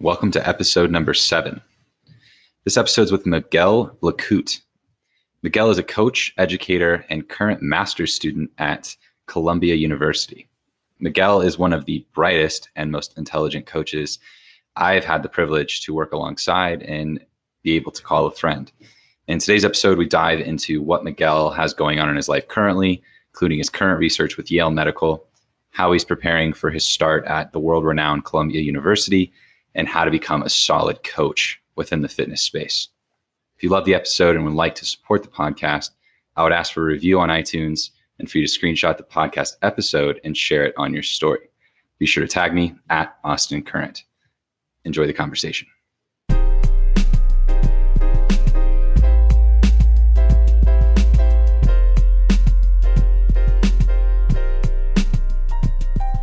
Welcome to episode number 7. This episode's with Miguel Blacutt. Miguel is a coach, educator, and current master's student at Columbia University. Miguel is one of the brightest and most intelligent coaches I've had the privilege to work alongside and be able to call a friend. In today's episode, we dive into what Miguel has going on in his life currently, including his current research with Yale Medical, how he's preparing for his start at the world-renowned Columbia University, and how to become a solid coach within the fitness space. If you love the episode and would like to support the podcast, I would ask for a review on iTunes and for you to screenshot the podcast episode and share it on your story. Be sure to tag me at Austin Current. Enjoy the conversation.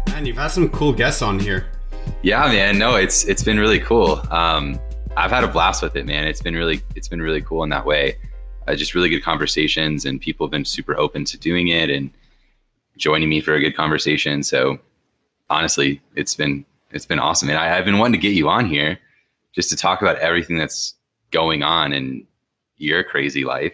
Man, you've had some cool guests on here. Yeah, man. No, it's been really cool. I've had a blast with it, man. It's been really cool in that way. Just really good conversations, and people have been super open to doing it and joining me for a good conversation. So honestly, it's been awesome. And I've been wanting to get you on here just to talk about everything that's going on in your crazy life.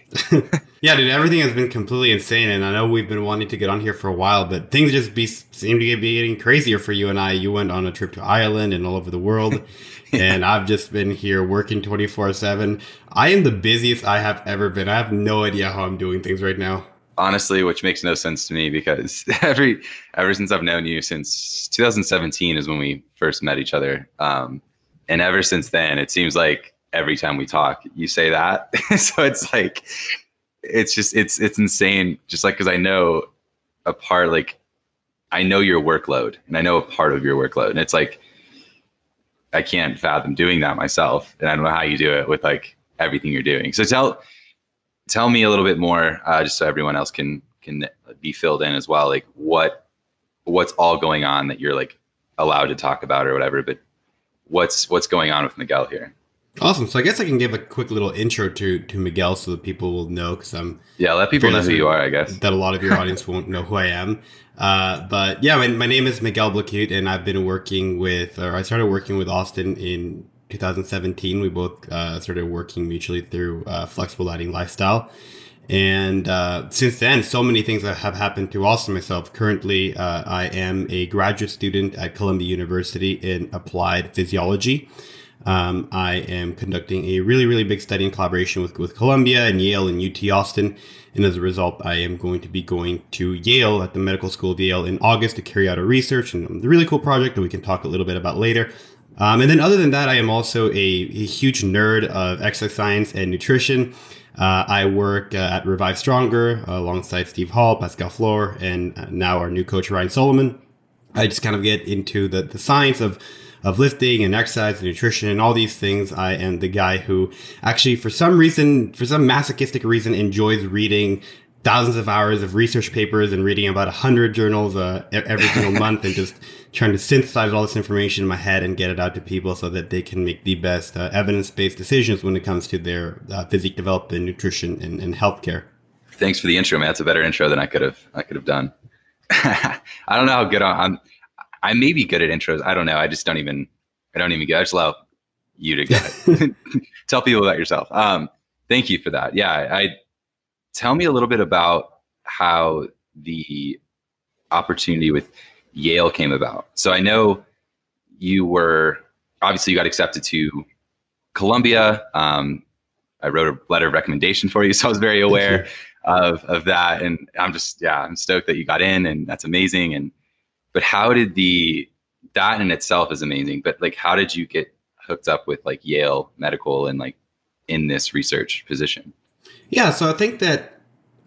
Yeah, dude, everything has been completely insane. And I know we've been wanting to get on here for a while, but things just seem to be getting crazier for you and I. You went on a trip to Ireland and all over the world. Yeah. And I've just been here working 24/7. I am the busiest I have ever been. I have no idea how I'm doing things right now. Honestly, which makes no sense to me, because ever since I've known you, since 2017 is when we first met each other. And ever since then, it seems like every time we talk, you say that. So it's like... It's insane. Just like, cause I know a part, like I know your workload and I know a part of your workload, and it's like, I can't fathom doing that myself. And I don't know how you do it with like everything you're doing. So tell me a little bit more, just so everyone else can be filled in as well. Like what's all going on that you're like allowed to talk about or whatever, but what's going on with Miguel here? Awesome. So I guess I can give a quick little intro to Miguel so that people will know, because I'm... Yeah, let people know who you are, I guess. That a lot of your audience won't know who I am. But yeah, my name is Miguel Blacutt, and I've been I started working with Austin in 2017. We both started working mutually through Flexible Lighting Lifestyle. And since then, so many things have happened to Austin myself. Currently, I am a graduate student at Columbia University in applied physiology. I am conducting a really, really big study in collaboration with Columbia and Yale and UT Austin. And as a result, I am going to be going to Yale at the Medical School of Yale in August to carry out a research and a really cool project that we can talk a little bit about later. And then other than that, I am also a huge nerd of exercise science and nutrition. I work at Revive Stronger alongside Steve Hall, Pascal Fleur, and now our new coach, Ryan Solomon. I just kind of get into the science of lifting and exercise and nutrition and all these things. I am the guy who actually, for some masochistic reason, enjoys reading thousands of hours of research papers and reading about 100 journals every single month, and just trying to synthesize all this information in my head and get it out to people so that they can make the best evidence-based decisions when it comes to their physique development, nutrition, and healthcare. Thanks for the intro, man. That's a better intro than I could have done. I don't know how good I'm. I may be good at intros. I don't know. I don't even go. I just allow you to go. Tell people about yourself. Thank you for that. Yeah. Tell me a little bit about how the opportunity with Yale came about. So I know you got accepted to Columbia. I wrote a letter of recommendation for you, so I was very aware of that. And I'm stoked that you got in, and that's amazing. But how did that in itself is amazing, but like, how did you get hooked up with like Yale Medical and like in this research position? Yeah. So I think that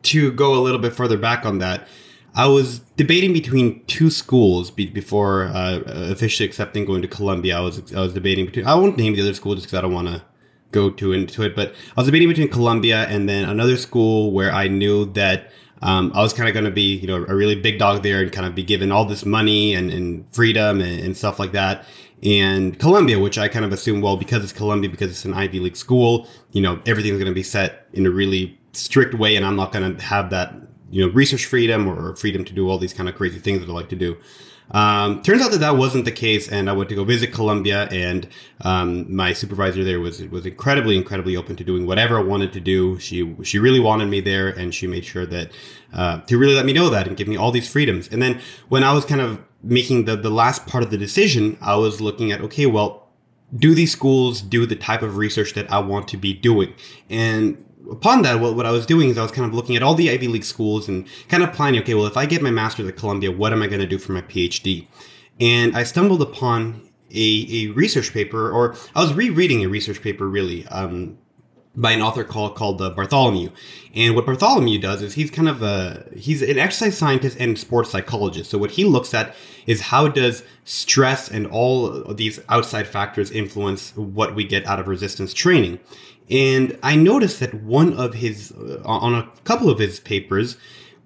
to go a little bit further back on that, I was debating between two schools before officially accepting going to Columbia. I was debating between, I won't name the other school just because I don't want to go too into it, but I was debating between Columbia and then another school where I knew that I was kind of going to be, you know, a really big dog there and kind of be given all this money and freedom and stuff like that. And Columbia, which I kind of assumed, well, because it's Columbia, because it's an Ivy League school, you know, everything's going to be set in a really strict way. And I'm not going to have that, you know, research freedom or freedom to do all these kind of crazy things that I like to do. Turns out that that wasn't the case, and I went to go visit Columbia, and my supervisor there was incredibly open to doing whatever I wanted to do. She really wanted me there, and she made sure that to really let me know that and give me all these freedoms. And then when I was kind of making the last part of the decision, I was looking at, okay, well, do these schools do the type of research that I want to be doing? And upon that, what I was doing is I was kind of looking at all the Ivy League schools and kind of planning, okay, well, if I get my master's at Columbia, what am I going to do for my PhD? And I stumbled upon a research paper, or I was rereading a research paper, really, by an author called Bartholomew. And what Bartholomew does is he's an exercise scientist and sports psychologist. So what he looks at is how does stress and all of these outside factors influence what we get out of resistance training. And I noticed that on a couple of his papers,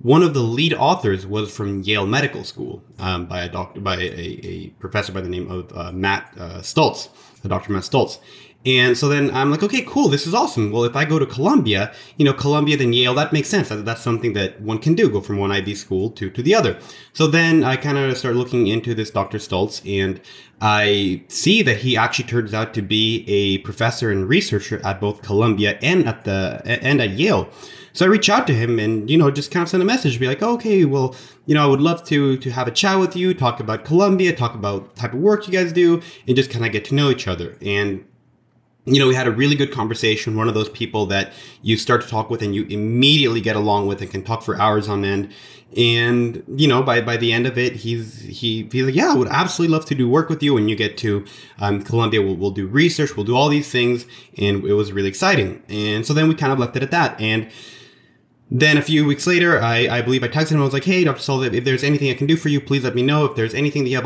one of the lead authors was from Yale Medical School, by a professor by the name of Dr. Matt Stultz. And so then I'm like, okay, cool, this is awesome. Well, if I go to Columbia, Columbia then Yale, that makes sense. That's something that one can do, go from one Ivy school to the other. So then I kind of start looking into this Dr. Stultz, and I see that he actually turns out to be a professor and researcher at both Columbia and at Yale. So I reach out to him and, just kind of send a message, be like, oh, okay, well, I would love to have a chat with you, talk about Columbia, talk about the type of work you guys do, and just kind of get to know each other. And we had a really good conversation, one of those people that you start to talk with and you immediately get along with and can talk for hours on end. And, by the end of it, he's like, yeah, I would absolutely love to do work with you. When you get to Columbia, we'll do research, we'll do all these things. And it was really exciting. And so then we kind of left it at that. And then a few weeks later, I believe I texted him. I was like, hey, Dr. Stultz, if there's anything I can do for you, please let me know. If there's anything that you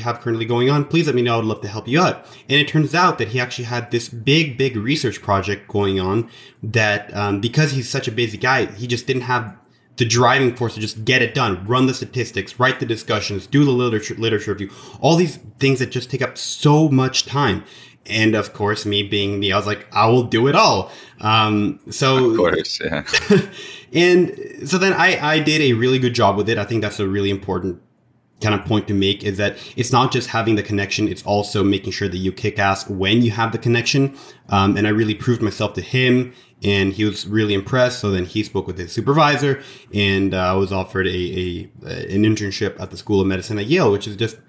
have currently going on, please let me know. I'd love to help you out. And it turns out that he actually had this big research project going on that because he's such a busy guy, he just didn't have the driving force to just get it done, run the statistics, write the discussions, do the literature review, all these things that just take up so much time. And of course, me being me, I was like, I will do it all. Of course, yeah. And so then I did a really good job with it. I think that's a really important kind of point to make, is that it's not just having the connection, it's also making sure that you kick ass when you have the connection. And I really proved myself to him, and he was really impressed. So then he spoke with his supervisor, and I was offered an internship at the School of Medicine at Yale, which is just,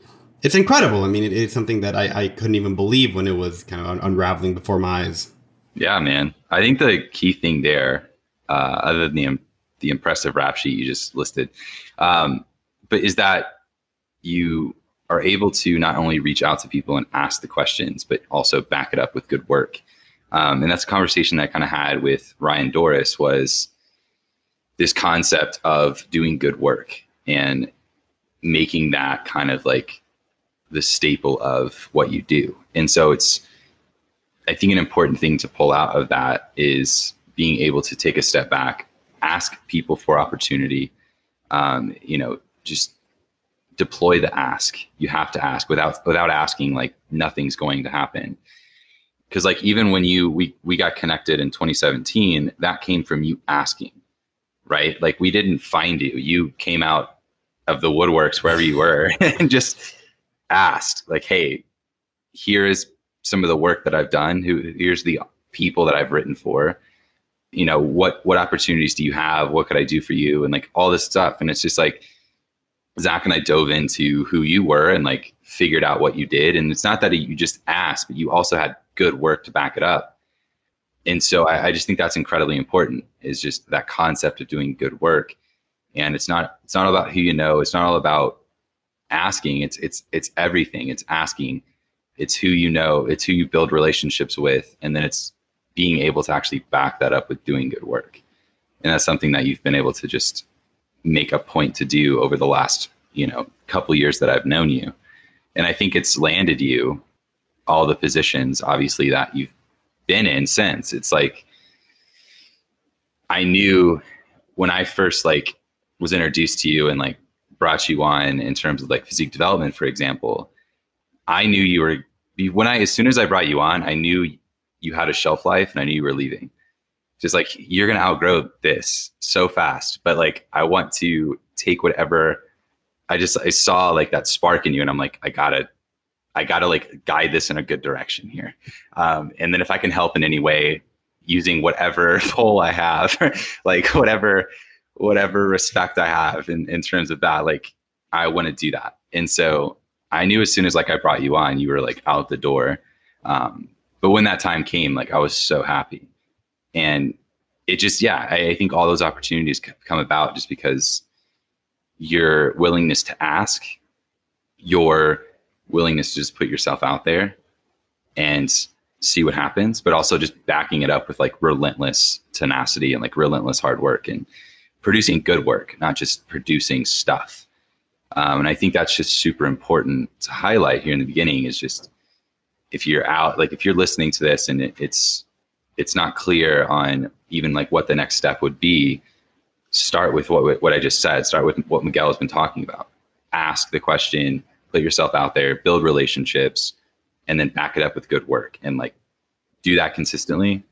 it's incredible. I mean, it's something that I couldn't even believe when it was kind of unraveling before my eyes. Yeah, man. I think the key thing there, other than the impressive rap sheet you just listed, but is that you are able to not only reach out to people and ask the questions, but also back it up with good work. And that's a conversation that I kind of had with Ryan Doris, was this concept of doing good work and making that kind of like the staple of what you do. And so it's, I think, an important thing to pull out of that is being able to take a step back, ask people for opportunity, just deploy the ask. You have to ask. Without asking, like, nothing's going to happen. Because, like, even when we got connected in 2017, that came from you asking, right? Like, we didn't find you. You came out of the woodworks wherever you were and just asked, like, hey, here is some of the work that I've done. Here's the people that I've written for. What opportunities do you have? What could I do for you? And like all this stuff. And it's just like Zach and I dove into who you were and like figured out what you did. And it's not that you just asked, but you also had good work to back it up. And so I just think that's incredibly important, is just that concept of doing good work. And it's not about who you know. It's not all about asking. It's everything. It's asking. It's who you know. It's who you build relationships with. And then it's being able to actually back that up with doing good work. And that's something that you've been able to just make a point to do over the last, couple years that I've known you. And I think it's landed you all the positions, obviously, that you've been in since. It's like, I knew when I first like was introduced to you and like brought you on in terms of like physique development, for example, I knew you were, as soon as I brought you on, I knew you had a shelf life and I knew you were leaving. Just like, you're going to outgrow this so fast, but like, I want to take whatever I saw like that spark in you, and I'm like, I gotta like guide this in a good direction here. And then if I can help in any way using whatever tool I have, like whatever respect I have in terms of that, like I want to do that. And so I knew as soon as like I brought you on, you were like out the door. But when that time came, like I was so happy. And it just, yeah, I think all those opportunities come about just because your willingness to ask, your willingness to just put yourself out there and see what happens, but also just backing it up with like relentless tenacity and like relentless hard work and producing good work, not just producing stuff. And I think that's just super important to highlight here in the beginning, is just if you're out, like if you're listening to this and it's not clear on even like what the next step would be, start with what I just said, start with what Miguel has been talking about. Ask the question, put yourself out there, build relationships, and then back it up with good work, and like do that consistently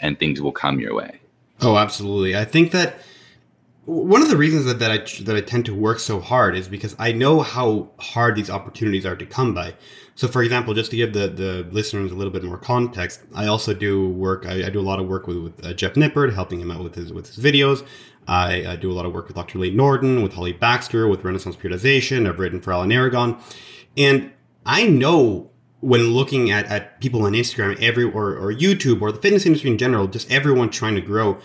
and things will come your way. Oh, absolutely. I think that one of the reasons that I tend to work so hard is because I know how hard these opportunities are to come by. So for example, just to give the listeners a little bit more context, I also do work. I do a lot of work with Jeff Nippard, helping him out with his videos. I do a lot of work with Dr. Lee Norton, with Holly Baxter, with Renaissance Periodization. I've written for Alan Aragon. And I know when looking at people on Instagram or YouTube or the fitness industry in general, just everyone trying to grow,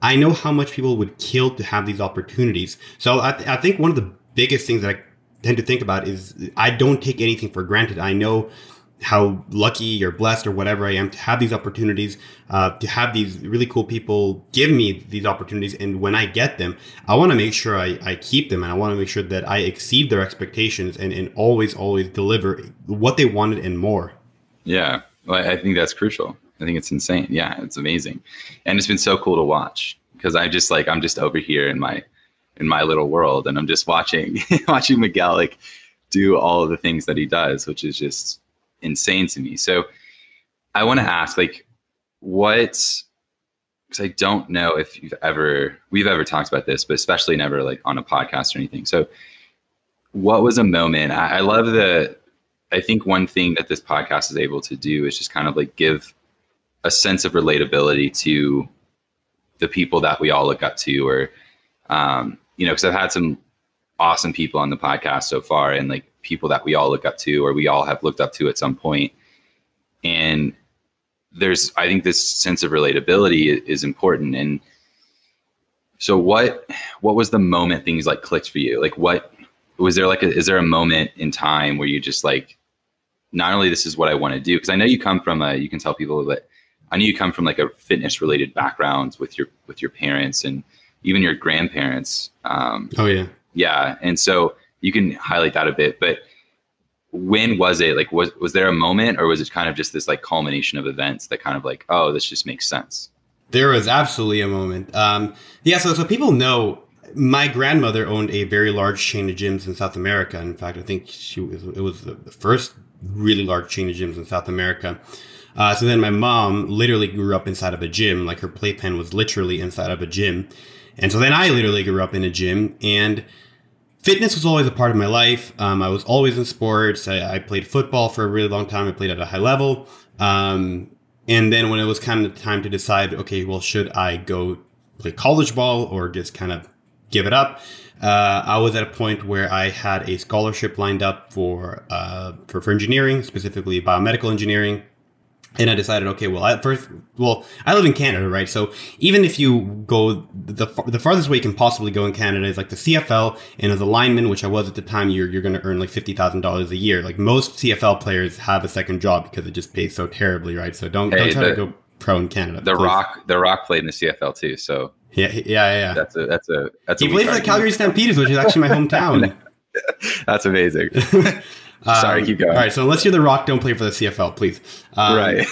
I know how much people would kill to have these opportunities. So I think one of the biggest things that I tend to think about is I don't take anything for granted. I know how lucky or blessed or whatever I am to have these opportunities, to have these really cool people give me these opportunities. And when I get them, I want to make sure I keep them, and I want to make sure that I exceed their expectations and always deliver what they wanted and more. Yeah, well, I think that's crucial. I think it's insane. Yeah, it's amazing. And it's been so cool to watch, because I'm just over here in my little world, and I'm just watching Miguel like do all of the things that he does, which is just insane to me. So I want to ask, like, because I don't know if we've ever talked about this, but especially never like on a podcast or anything. So what was a moment? I love I think one thing that this podcast is able to do is just kind of like give a sense of relatability to the people that we all look up to, or, because I've had some awesome people on the podcast so far, and like people that we all look up to, or we all have looked up to at some point. And I think this sense of relatability is important. And so what was the moment things like clicked for you? Like is there a moment in time where you just like, not only this is what I want to do, cause I know you come from you can tell people that I knew you come from like a fitness related background with your parents and even your grandparents. Oh yeah. Yeah. And so you can highlight that a bit, but when was it? Like, was there a moment, or was it kind of just this like culmination of events that kind of like, oh, this just makes sense? There was absolutely a moment. Yeah. So people know my grandmother owned a very large chain of gyms in South America. In fact, I think it was the first really large chain of gyms in South America. So then my mom literally grew up inside of a gym. Like, her playpen was literally inside of a gym. And so then I literally grew up in a gym, and fitness was always a part of my life. I was always in sports. I played football for a really long time. I played at a high level. And then when it was kind of time to decide, okay, well, should I go play college ball or just kind of give it up? I was at a point where I had a scholarship lined up for engineering, specifically biomedical engineering. And I decided, okay, well, I live in Canada, right? So even if you go the farthest way you can possibly go in Canada is like the CFL, and as a lineman, which I was at the time, you're going to earn like $50,000 a year. Like, most CFL players have a second job because it just pays so terribly, right? So don't try to go pro in Canada. The Rock played in the CFL too, so yeah. That's he played for the Calgary Stampeders, which is actually my hometown. That's amazing. Sorry, keep going. All right, so unless you're The Rock, don't play for the CFL, please. Right.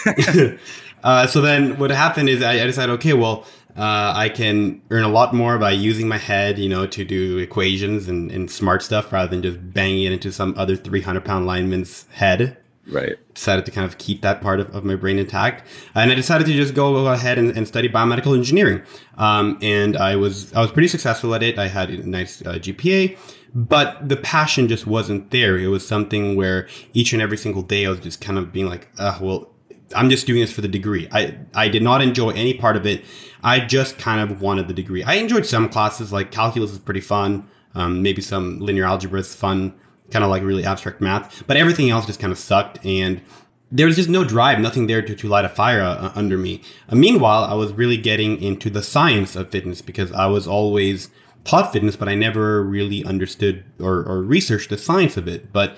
So then what happened is I decided, okay, well, I can earn a lot more by using my head, to do equations and smart stuff rather than just banging it into some other 300-pound lineman's head. right. Decided to kind of keep that part of my brain intact. And I decided to just go ahead and study biomedical engineering. And I was pretty successful at it. I had a nice GPA. But the passion just wasn't there. It was something where each and every single day I was just kind of being like, well, I'm just doing this for the degree. I did not enjoy any part of it. I just kind of wanted the degree. I enjoyed some classes, like calculus is pretty fun. Maybe some linear algebra is fun, kind of like really abstract math. But everything else just kind of sucked. And there was just no drive, nothing there to light a fire under me. Meanwhile, I was really getting into the science of fitness because I was always taught fitness, but I never really understood or researched the science of it. But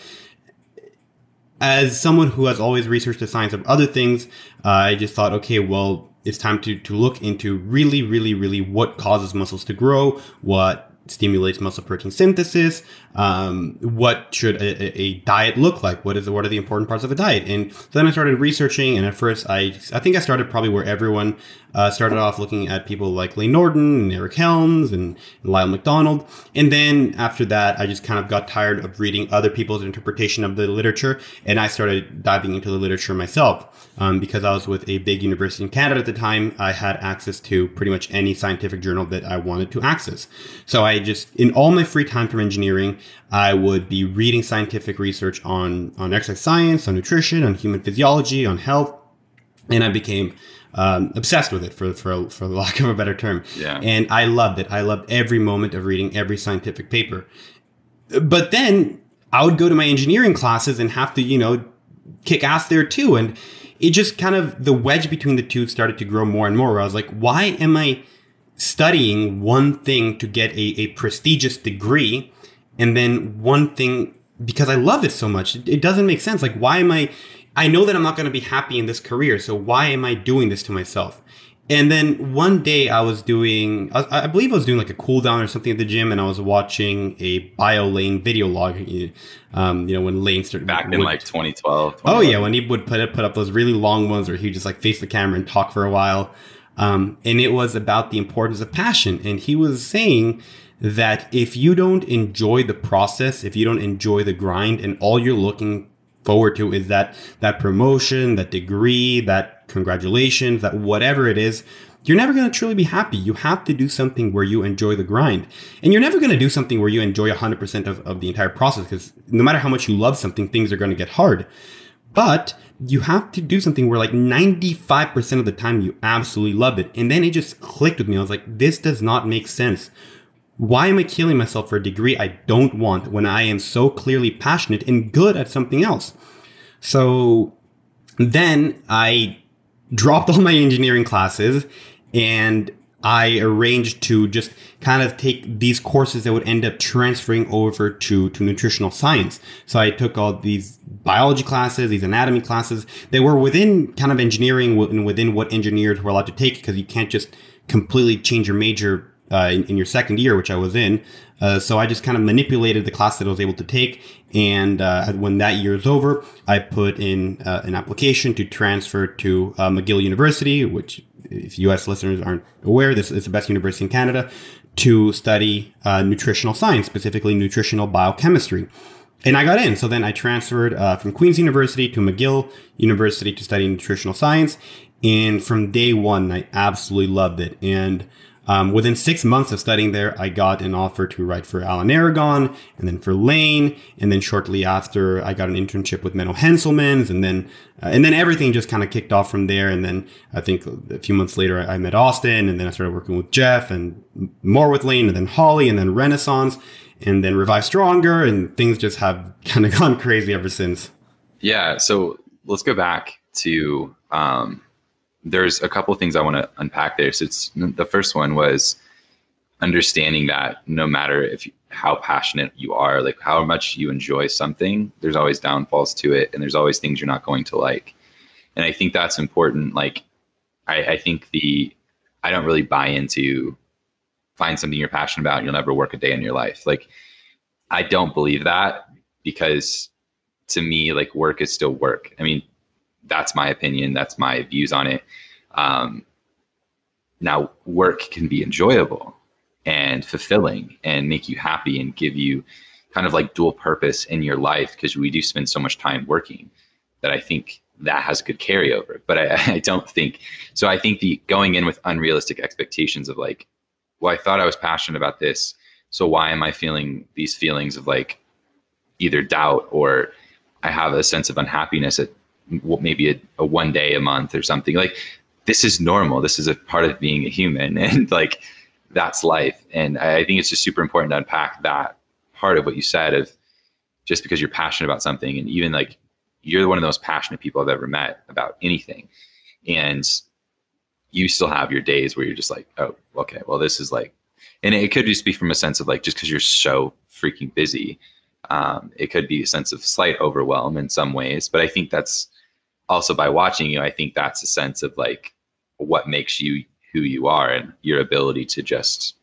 as someone who has always researched the science of other things, I just thought, okay, well, it's time to look into really, really, really what causes muscles to grow, what stimulates muscle protein synthesis, what should a diet look like, what are the important parts of a diet. And so then I started researching, and at first I think I started probably where everyone started off, looking at people like Lee Norton and Eric Helms and Lyle McDonald. And then after that I just kind of got tired of reading other people's interpretation of the literature, and I started diving into the literature myself. Because I was with a big university in Canada at the time, I had access to pretty much any scientific journal that I wanted to access. So I just, in all my free time from engineering, I would be reading scientific research on exercise science, on nutrition, on human physiology, on health. And I became obsessed with it, for lack of a better term. Yeah. And I loved it. I loved every moment of reading every scientific paper. But then I would go to my engineering classes and have to, kick ass there too. And it just kind of, the wedge between the two started to grow more and more. I was like, why am I studying one thing to get a prestigious degree, and then one thing because I love it so much? It doesn't make sense. Like, why am I know that I'm not going to be happy in this career, so why am I doing this to myself? And then one day I believe I was doing like a cool down or something at the gym, and I was watching a BioLayne video log, when Lane started back in like 2012. Oh yeah. When he would put up those really long ones where he just like face the camera and talk for a while. And it was about the importance of passion. And he was saying that if you don't enjoy the process, if you don't enjoy the grind, and all you're looking forward to is that promotion, that degree, that congratulations, that whatever it is, you're never going to truly be happy. You have to do something where you enjoy the grind. And you're never going to do something where you enjoy 100% of the entire process, because no matter how much you love something, things are going to get hard. But you have to do something where like 95% of the time you absolutely love it. And then it just clicked with me. I was like, this does not make sense. Why am I killing myself for a degree I don't want when I am so clearly passionate and good at something else? So then I dropped all my engineering classes, and I arranged to just kind of take these courses that would end up transferring over to nutritional science. So I took all these biology classes, these anatomy classes. They were within kind of engineering and within what engineers were allowed to take, because you can't just completely change your major in your second year, which I was in. So I just kind of manipulated the class that I was able to take. And when that year is over, I put in an application to transfer to McGill University, which, if U.S. listeners aren't aware, this is the best university in Canada, to study nutritional science, specifically nutritional biochemistry. And I got in. So then I transferred from Queen's University to McGill University to study nutritional science. And from day one, I absolutely loved it. And within 6 months of studying there, I got an offer to write for Alan Aragon, and then for Lane, and then shortly after, I got an internship with Menno Henselmans, and then everything just kind of kicked off from there. And then I think a few months later, I met Austin, and then I started working with Jeff, and more with Lane, and then Holly, and then Renaissance, and then Revive Stronger, and things just have kind of gone crazy ever since. Yeah, so let's go back to... there's a couple of things I want to unpack there. So the first one was understanding that no matter how passionate you are, like how much you enjoy something, there's always downfalls to it, and there's always things you're not going to like. And I think that's important. Like, I think I don't really buy into find something you're passionate about and you'll never work a day in your life. Like, I don't believe that, because to me, like, work is still work. I mean, that's my opinion. That's my views on it. Now, work can be enjoyable and fulfilling and make you happy and give you kind of like dual purpose in your life, because we do spend so much time working. that I think that has good carryover, but I don't think so. I think the going in with unrealistic expectations of like, well, I thought I was passionate about this, so why am I feeling these feelings of like either doubt, or I have a sense of unhappiness at maybe a one day a month or something. Like, this is normal. This is a part of being a human, and like, that's life. And I think it's just super important to unpack that part of what you said of just because you're passionate about something, and even like, you're one of the most passionate people I've ever met about anything. And you still have your days where you're just like, oh, okay, well, this is like, and it could just be from a sense of like, just because you're so freaking busy. It could be a sense of slight overwhelm in some ways, but I think that's also by watching you, I think that's a sense of like what makes you who you are and your ability to just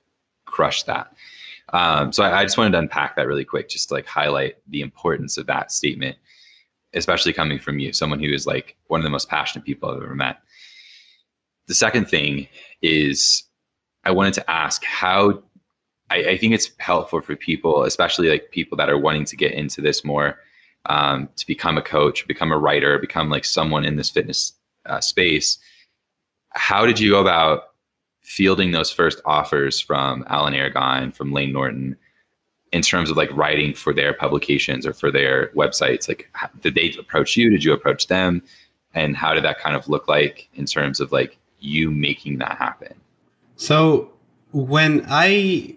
crush that. So I just wanted to unpack that really quick, just to like highlight the importance of that statement, especially coming from you, someone who is like one of the most passionate people I've ever met. The second thing is I wanted to ask how, I think it's helpful for people, especially like people that are wanting to get into this more, to become a coach, become a writer, become like someone in this fitness space. How did you go about fielding those first offers from Alan Aragon, from Lane Norton, in terms of like writing for their publications or for their websites? Like, did they approach you? Did you approach them? And how did that kind of look like in terms of like you making that happen? So when I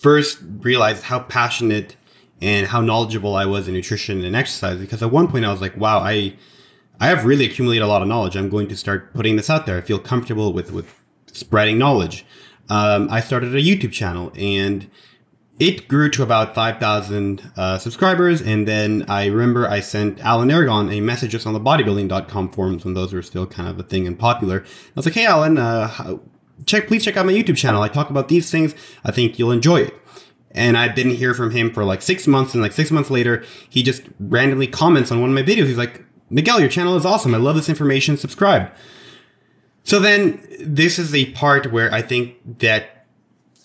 first realized how passionate and how knowledgeable I was in nutrition and exercise, because at one point I was like, wow, I have really accumulated a lot of knowledge. I'm going to start putting this out there. I feel comfortable with spreading knowledge. I started a YouTube channel, and it grew to about 5,000 subscribers. And then I remember I sent Alan Aragon a message just on the bodybuilding.com forums when those were still kind of a thing and popular. I was like, hey, Alan, please check out my YouTube channel. I talk about these things. I think you'll enjoy it. And I didn't hear from him for like 6 months. And like 6 months later, he just randomly comments on one of my videos. He's like, Miguel, your channel is awesome. I love this information. Subscribe. So then this is the part where I think that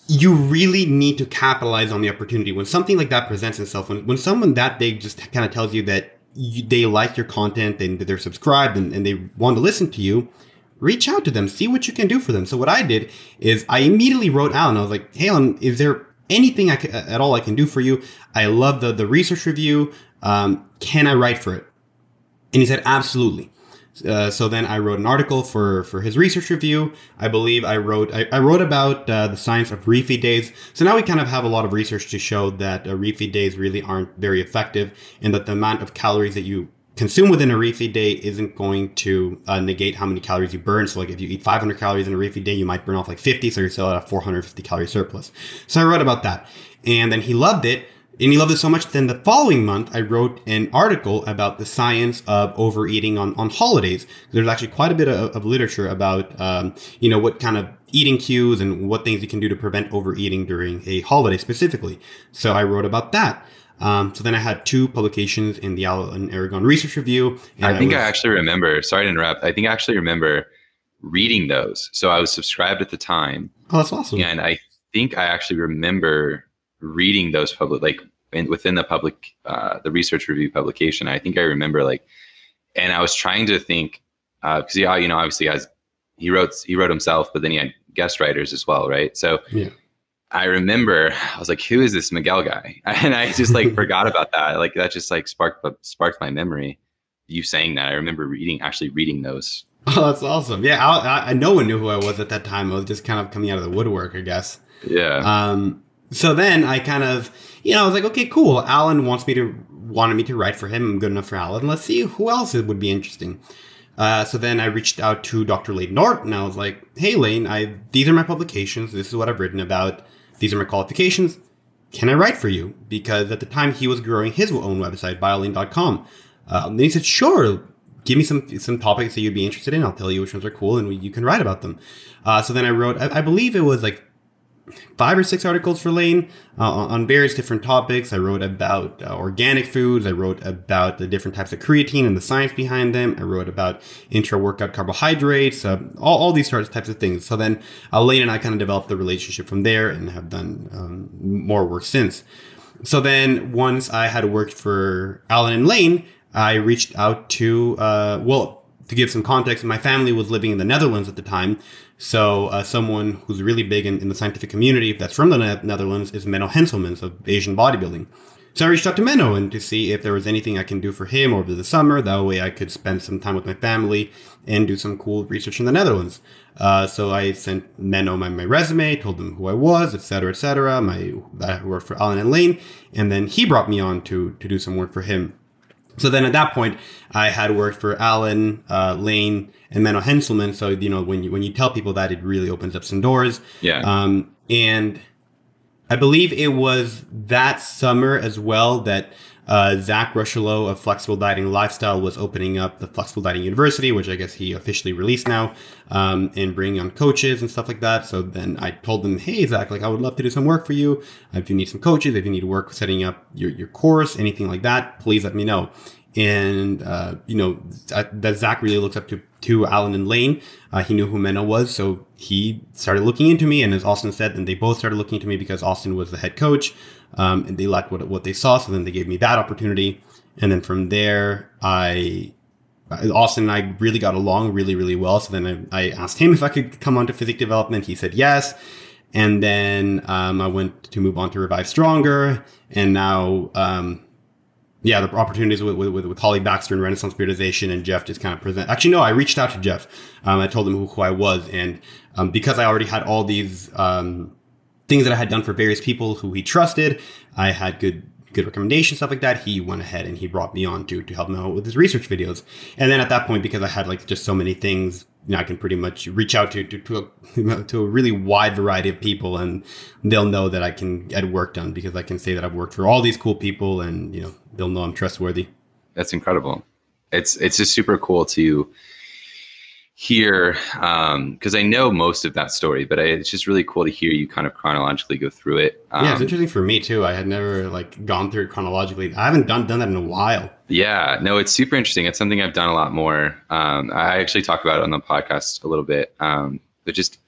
you really need to capitalize on the opportunity when something like that presents itself. When someone that big just kind of tells you that they like your content and that they're subscribed and they want to listen to you, reach out to them, see what you can do for them. So what I did is I immediately wrote Alan. I was like, hey, Alan, is there anything I can do for you? I love the research review. Can I write for it? And he said, absolutely. So then I wrote an article for his research review. I believe I wrote about the science of refeed days. So now we kind of have a lot of research to show that refeed days really aren't very effective, and that the amount of calories that you consume within a refeed day isn't going to negate how many calories you burn. So like if you eat 500 calories in a refeed day, you might burn off like 50. So you're still at a 450 calorie surplus. So I wrote about that, and then he loved it. And he loved it so much, then the following month, I wrote an article about the science of overeating on holidays. There's actually quite a bit of literature about, what kind of eating cues and what things you can do to prevent overeating during a holiday specifically. So I wrote about that. So then I had two publications in the Alan Aragon Research Review. And I think I actually remember reading those. So I was subscribed at the time. Oh, that's awesome. And I think I actually remember reading those within the public, the research review publication. I think I remember and I was trying to think, cause obviously he wrote himself, but then he had guest writers as well. Right. So yeah. I remember I was like, who is this Miguel guy? And I just forgot about that. Like that just sparked my memory. You saying that, I remember actually reading those. Oh, that's awesome. Yeah. I no one knew who I was at that time. I was just kind of coming out of the woodwork, I guess. Yeah. So then I kind of, I was like, okay, cool. Alan wanted me to write for him. I'm good enough for Alan. Let's see who else it would be interesting. So then I reached out to Dr. Lee Norton. I was like, hey, Lane, these are my publications. This is what I've written about. These are my qualifications. Can I write for you? Because at the time he was growing his own website, BioLayne.com. And he said, sure. Give me some topics that you'd be interested in. I'll tell you which ones are cool and you can write about them. So then I wrote, I believe it was 5 or 6 articles for Lane on various different topics. I wrote about organic foods. I wrote about the different types of creatine and the science behind them. I wrote about intra-workout carbohydrates, all these types of things. So then Lane and I kind of developed the relationship from there and have done more work since. So then once I had worked for Alan and Lane, I reached out to, well, to give some context, my family was living in the Netherlands at the time. So someone who's really big in the scientific community that's from the Netherlands is Menno Henselmans of Asian Bodybuilding. So I reached out to Menno and to see if there was anything I can do for him over the summer. That way I could spend some time with my family and do some cool research in the Netherlands. So I sent Menno my resume, told him who I was, et cetera, I worked for Alan and Lane. And then he brought me on to do some work for him. So then at that point, I had worked for Alan, Lane, and Menno Henselman. So, you know, when you tell people that, it really opens up some doors. Yeah. And I believe it was that summer as well that Zach Rushlow of Flexible Dieting Lifestyle was opening up the Flexible Dieting University, which I guess he officially released now, and bringing on coaches and stuff like that. So then I told them, hey, Zach, like I would love to do some work for you. If you need some coaches, if you need work setting up your course, anything like that, please let me know. And, you know, that Zach really looks up to Alan and Lane. He knew who Menno was. So he started looking into me. And as Austin said, then they both started looking into me because Austin was the head coach. And they liked what they saw. So then they gave me that opportunity. And then from there, Austin and I really got along really, really well. So then I asked him if I could come on to physique development. He said yes. And then I went to move on to Revive Stronger. And now... yeah, the opportunities with Holly Baxter and Renaissance Periodization and Jeff just kind of present. Actually, no, I reached out to Jeff. I told him who I was. And because I already had all these things that I had done for various people who he trusted, I had good recommendations, stuff like that. He went ahead and he brought me on to help him out with his research videos. And then at that point, because I had like just so many things, you know, I can pretty much reach out to a really wide variety of people, and they'll know that I can get work done because I can say that I've worked for all these cool people, and you know, they'll know I'm trustworthy. That's incredible. It's just super cool to hear, because I know most of that story, but it's just really cool to hear you kind of chronologically go through it. Yeah, it's interesting for me too. I had never like gone through it chronologically. I haven't done that in a while. Yeah, no, it's super interesting. It's something I've done a lot more. I actually talk about it on the podcast a little bit, but just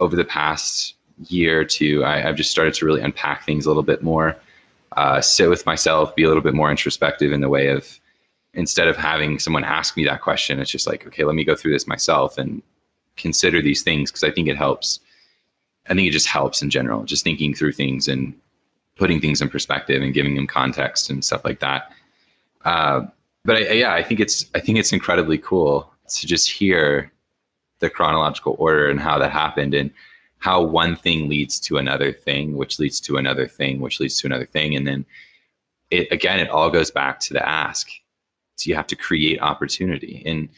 over the past year or two, I've just started to really unpack things a little bit more, sit with myself, be a little bit more introspective in the way of, instead of having someone ask me that question, it's just like, okay, let me go through this myself and consider these things. Cause I think it helps. I think it just helps in general, just thinking through things and putting things in perspective and giving them context and stuff like that. But I think it's incredibly cool to just hear the chronological order and how that happened and how one thing leads to another thing, which leads to another thing, which leads to another thing. And then it all goes back to the ask. So you have to create opportunity, and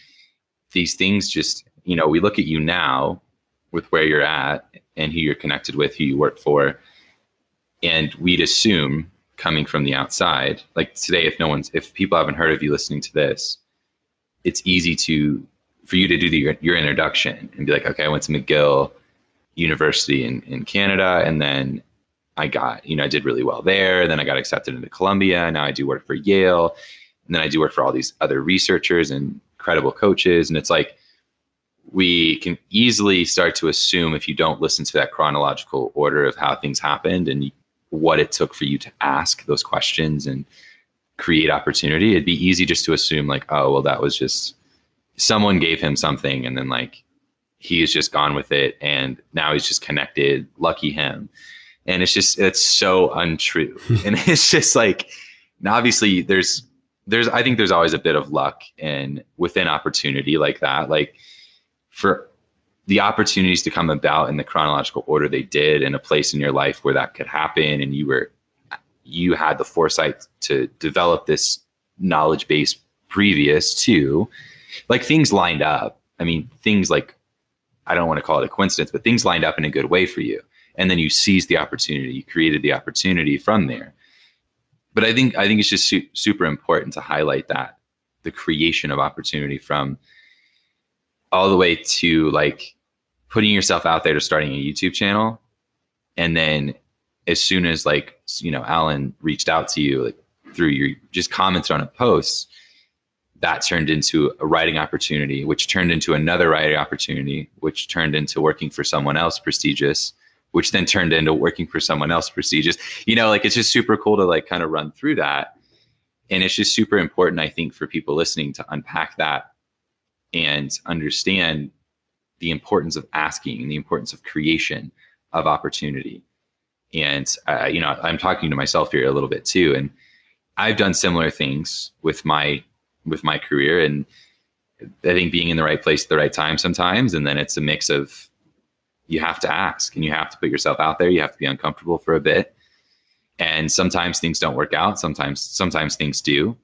these things just, you know, we look at you now with where you're at and who you're connected with, who you work for. And we'd assume coming from the outside, like today, if people haven't heard of you listening to this, it's easy for you to do your introduction and be like, okay, I went to McGill University in Canada. And then I did really well there. Then I got accepted into Columbia. Now I do work for Yale. And then I do work for all these other researchers and credible coaches. And it's like, we can easily start to assume, if you don't listen to that chronological order of how things happened and what it took for you to ask those questions and create opportunity, it'd be easy just to assume like, oh, well, that was just someone gave him something. And then like, he's just gone with it. And now he's just connected. Lucky him. And it's so untrue. And it's just like, now obviously I think there's always a bit of luck and within opportunity like that, like for the opportunities to come about in the chronological order they did, in a place in your life where that could happen. And you had the foresight to develop this knowledge base previous to, like, things lined up. I mean, things like, I don't want to call it a coincidence, but things lined up in a good way for you. And then you seized the opportunity, you created the opportunity from there. But I think it's just super important to highlight that the creation of opportunity from all the way to like putting yourself out there to starting a YouTube channel. And then as soon as, like, you know, Alan reached out to you, like through your just comments on a post, that turned into a writing opportunity, which turned into another writing opportunity, which turned into working for someone else prestigious, which then turned into working for someone else prestigious. You know, like, it's just super cool to like kind of run through that And it's just super important, I think, for people listening to unpack that and understand the importance of asking and the importance of creation of opportunity. And, you know, I'm talking to myself here a little bit too. And I've done similar things with my career. And I think being in the right place at the right time sometimes, and then it's a mix of, you have to ask and you have to put yourself out there. You have to be uncomfortable for a bit. And sometimes things don't work out. Sometimes things do.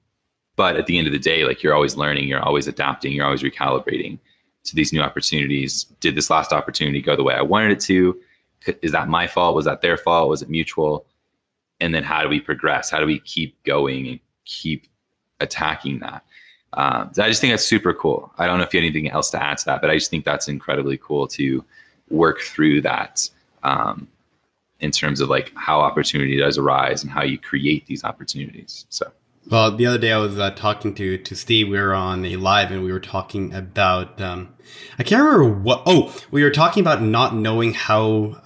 But at the end of the day, like, you're always learning, you're always adapting, you're always recalibrating to these new opportunities. Did this last opportunity go the way I wanted it to? Is that my fault? Was that their fault? Was it mutual? And then how do we progress? How do we keep going and keep attacking that? So I just think that's super cool. I don't know if you have anything else to add to that, but I just think that's incredibly cool to work through that in terms of like how opportunity does arise and how you create these opportunities. So, well, the other day I was talking to Steve. We were on a live and we were talking about, I can't remember what, we were talking about not knowing how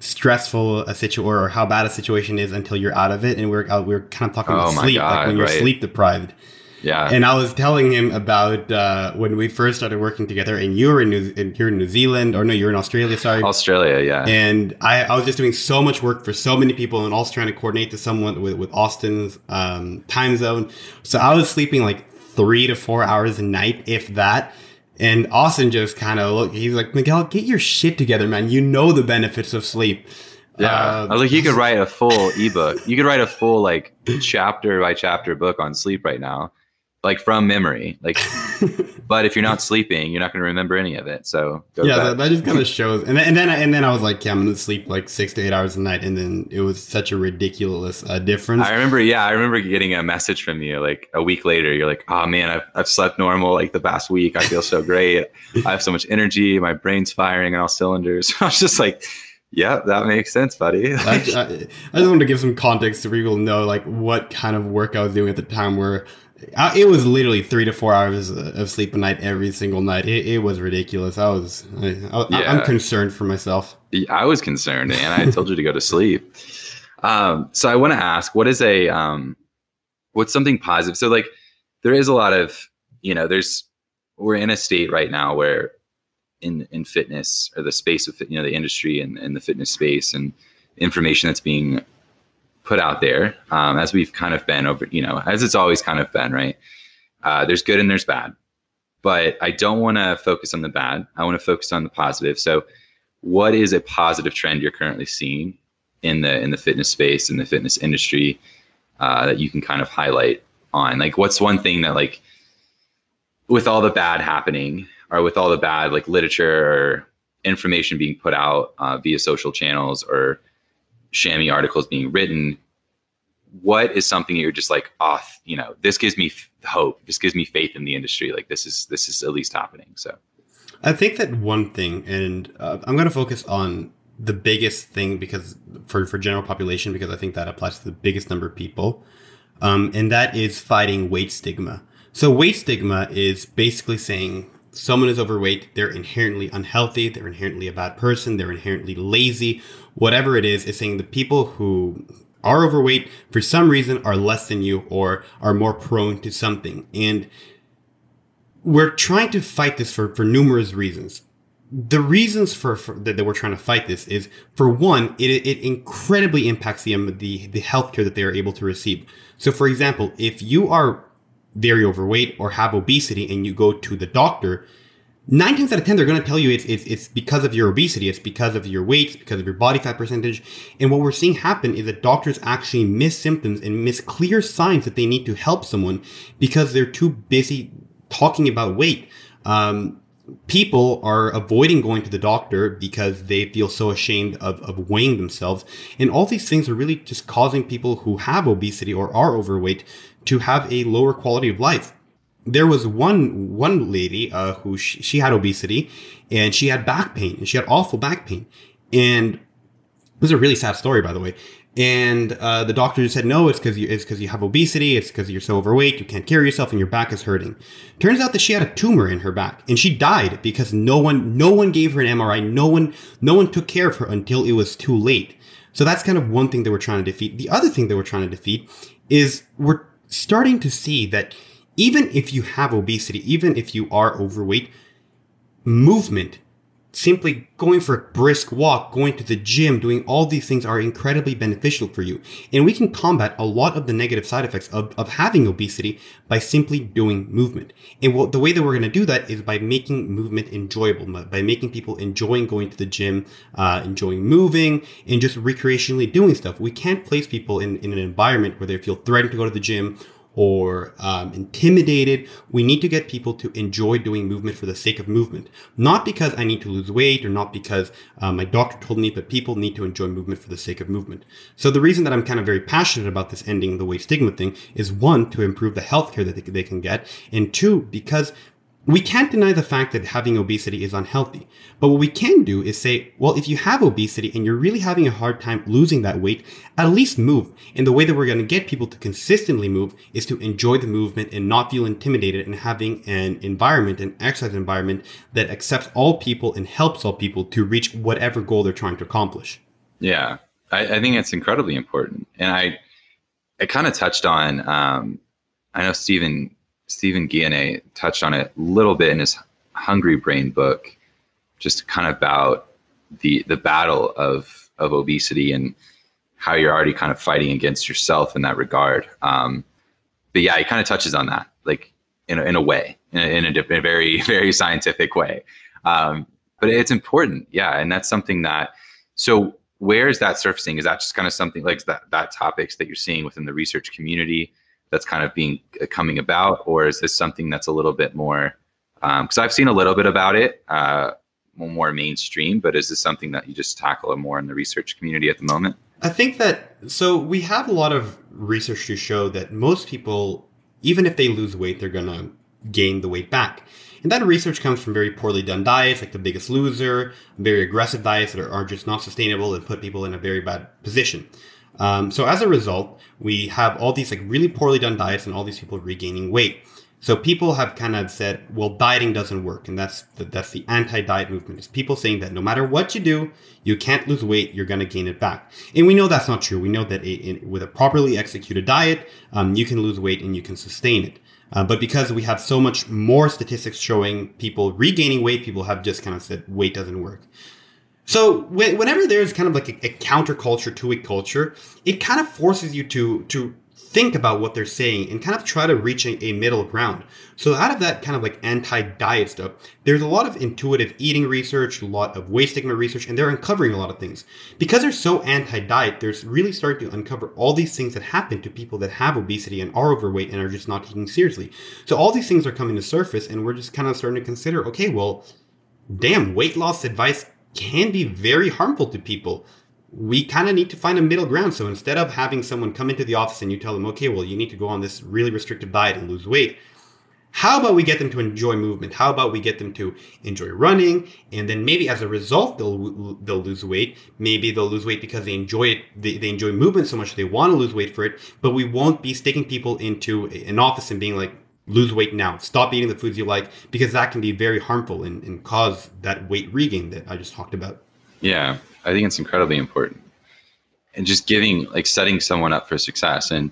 stressful a situation or how bad a situation is until you're out of it. And we were kind of talking about sleep, like when you're sleep deprived. Yeah. And I was telling him about when we first started working together, and you were in New Zealand, or no, you were in Australia, sorry. Australia, yeah. And I was just doing so much work for so many people and also trying to coordinate to someone with Austin's time zone. So I was sleeping like 3 to 4 hours a night, if that. And Austin just kind of looked, he's like, Miguel, get your shit together, man. You know the benefits of sleep. Yeah, I was like, you could write a full ebook. You could write a full like chapter by chapter book on sleep right now. Like from memory, like, but if you're not sleeping, you're not going to remember any of it. So that just kind of shows. And then I was like, yeah, I'm going to sleep like 6 to 8 hours a night. And then it was such a ridiculous difference. I remember getting a message from you like a week later. You're like, oh man, I've slept normal like the past week. I feel so great. I have so much energy. My brain's firing on all cylinders. I was just like, yeah, that makes sense, buddy. I just wanted to give some context so people know like what kind of work I was doing at the time where. It was literally 3 to 4 hours of sleep a night, every single night. It was ridiculous. I'm concerned for myself. I was concerned, and I told you to go to sleep. So I want to ask, what is what's something positive? So like, there is a lot of, you know, we're in a state right now where in fitness, or the space of, you know, the industry and the fitness space and information that's being put out there, as we've kind of been over, you know, as it's always kind of been, right? There's good and there's bad, but I don't want to focus on the bad. I want to focus on the positive. So what is a positive trend you're currently seeing in the fitness space, in the fitness industry, that you can kind of highlight on? Like, what's one thing that, like, with all the bad happening, or with all the bad, like, literature or information being put out via social channels or shammy articles being written, what is something that you're just like, you know, this gives me hope, this gives me faith in the industry, like this is at least happening? So I think that one thing, and I'm going to focus on the biggest thing because for general population, because I think that applies to the biggest number of people, and that is fighting weight stigma. So weight stigma is basically saying someone is overweight, they're inherently unhealthy, they're inherently a bad person, they're inherently lazy, whatever it is saying the people who are overweight for some reason are less than you or are more prone to something. And we're trying to fight this for numerous reasons. The reasons that we're trying to fight this is, for one, it incredibly impacts the healthcare that they are able to receive. So for example, if you are very overweight or have obesity and you go to the doctor, 9 times out of 10, they're going to tell you it's because of your obesity, it's because of your weight, it's because of your body fat percentage. And what we're seeing happen is that doctors actually miss symptoms and miss clear signs that they need to help someone because they're too busy talking about weight. People are avoiding going to the doctor because they feel so ashamed of weighing themselves. And all these things are really just causing people who have obesity or are overweight to have a lower quality of life. There was one lady who she had obesity and she had back pain, and she had awful back pain. And it was a really sad story, by the way. And the doctor just said, no, it's because you have obesity, it's because you're so overweight, you can't carry yourself, and your back is hurting. Turns out that she had a tumor in her back, and she died because no one gave her an MRI, no one took care of her until it was too late. So that's kind of one thing that we're trying to defeat. The other thing that we're trying to defeat is we're starting to see that even if you have obesity, even if you are overweight, movement, simply going for a brisk walk, going to the gym, doing all these things are incredibly beneficial for you. And we can combat a lot of the negative side effects of having obesity by simply doing movement. And the way that we're going to do that is by making movement enjoyable, by making people enjoying going to the gym, enjoying moving, and just recreationally doing stuff. We can't place people in an environment where they feel threatened to go to the gym or intimidated. We need to get people to enjoy doing movement for the sake of movement. Not because I need to lose weight or not because my doctor told me, but people need to enjoy movement for the sake of movement. So the reason that I'm kind of very passionate about this ending the weight stigma thing is, one, to improve the healthcare that they can get, and two, because we can't deny the fact that having obesity is unhealthy. But what we can do is say, well, if you have obesity and you're really having a hard time losing that weight, at least move. And the way that we're going to get people to consistently move is to enjoy the movement and not feel intimidated, and having an environment, an exercise environment, that accepts all people and helps all people to reach whatever goal they're trying to accomplish. Yeah, I think it's incredibly important. And I kind of touched on, I know Stephen Guillenet touched on it a little bit in his Hungry Brain book, just kind of about the battle of obesity and how you're already kind of fighting against yourself in that regard. But yeah, he kind of touches on that, like in a way, in a very, very scientific way. But it's important. Yeah. And that's something that, so where is that surfacing? Is that just kind of something like that topics that you're seeing within the research community that's kind of coming about, or is this something that's a little bit more, because I've seen a little bit about it, more mainstream, but is this something that you just tackle more in the research community at the moment? I think that, so we have a lot of research to show that most people, even if they lose weight, they're going to gain the weight back. And that research comes from very poorly done diets, like The Biggest Loser, very aggressive diets that are just not sustainable and put people in a very bad position. So as a result, we have all these like really poorly done diets and all these people regaining weight. So people have kind of said, well, dieting doesn't work. And that's the anti-diet movement, is people saying that no matter what you do, you can't lose weight, you're going to gain it back. And we know that's not true. We know that with a properly executed diet, you can lose weight and you can sustain it. But because we have so much more statistics showing people regaining weight, people have just kind of said weight doesn't work. So whenever there's kind of like a counterculture to a culture, it kind of forces you to think about what they're saying and kind of try to reach a middle ground. So out of that kind of like anti-diet stuff, there's a lot of intuitive eating research, a lot of weight stigma research, and they're uncovering a lot of things. Because they're so anti-diet, they're really starting to uncover all these things that happen to people that have obesity and are overweight and are just not taken seriously. So all these things are coming to surface, and we're just kind of starting to consider, okay, well, damn, weight loss advice can be very harmful to people. We kind of need to find a middle ground. So instead of having someone come into the office and you tell them, okay, well, you need to go on this really restrictive diet and lose weight, how about we get them to enjoy movement? How about we get them to enjoy running? And then maybe as a result, they'll lose weight. Maybe they'll lose weight because they enjoy it. They enjoy movement so much they want to lose weight for it, but we won't be sticking people into an office and being like, lose weight now, stop eating the foods you like, because that can be very harmful and cause that weight regain that I just talked about. Yeah, I think it's incredibly important. And just setting someone up for success. And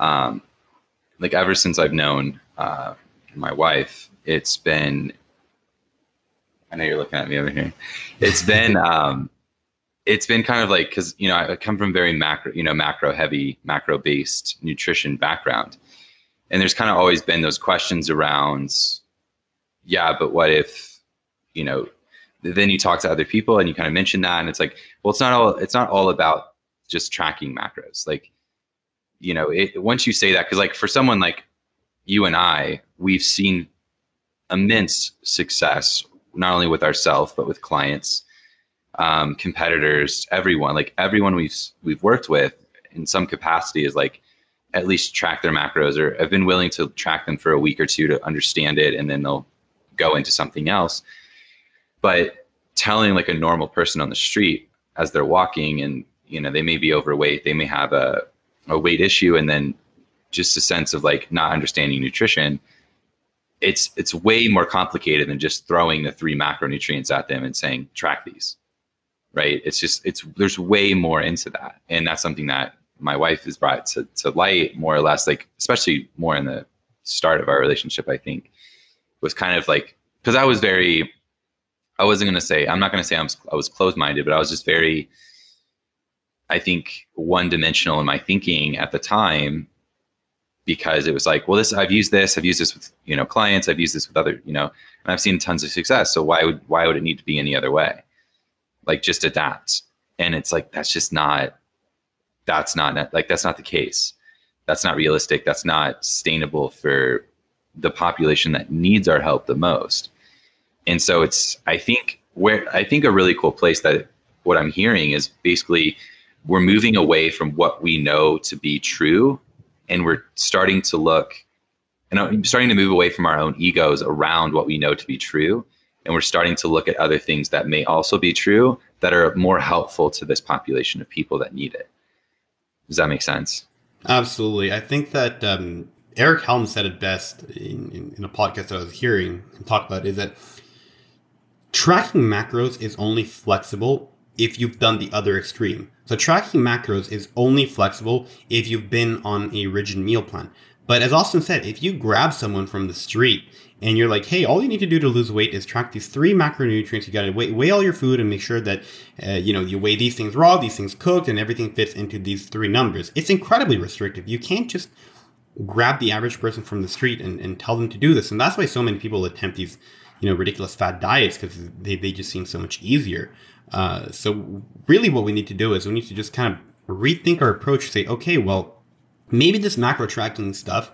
ever since I've known my wife, it's been, I know you're looking at me over here. It's been, kind of like, cause I come from very macro-based nutrition background. And there's kind of always been those questions around, yeah, but what if, then you talk to other people and you kind of mention that, and it's like, well, it's not all about just tracking macros. Once you say that, because for someone like you and I, we've seen immense success, not only with ourselves, but with clients, competitors, everyone we've worked with in some capacity is at least track their macros, or have been willing to track them for a week or two to understand it, and then they'll go into something else. But telling a normal person on the street as they're walking, and they may be overweight, they may have a weight issue, and then just a sense of not understanding nutrition, it's way more complicated than just throwing the 3 macronutrients at them and saying, track these, right? There's way more into that. And that's something that my wife has brought to light, more or less, like, especially more in the start of our relationship, I think, was kind of like, because I was very, I was closed-minded, but I was just very, I think, one-dimensional in my thinking at the time, because it was like, well, this, I've used this with, you know, clients, I've used this with other, you know, and I've seen tons of success. So why would it need to be any other way? Like, just adapt. And it's like, that's not the case. That's not realistic. That's not sustainable for the population that needs our help the most. And so it's, I think a really cool place that what I'm hearing is basically we're moving away from what we know to be true. And we're starting to look, and I'm starting to move away from our own egos around what we know to be true. And we're starting to look at other things that may also be true that are more helpful to this population of people that need it. Does that make sense? Absolutely. I think that Eric Helms said it best in a podcast that I was hearing and talk about, is that tracking macros is only flexible if you've done the other extreme. So tracking macros is only flexible if you've been on a rigid meal plan. But as Austin said, if you grab someone from the street and you're like, hey, all you need to do to lose weight is track these 3 macronutrients. You got to weigh all your food and make sure that, you know, you weigh these things raw, these things cooked, and everything fits into these 3 numbers. It's incredibly restrictive. You can't just grab the average person from the street and tell them to do this. And that's why so many people attempt these, you know, ridiculous fad diets, because they just seem so much easier. So really what we need to do is we need to just kind of rethink our approach, say, okay, well, maybe this macro tracking stuff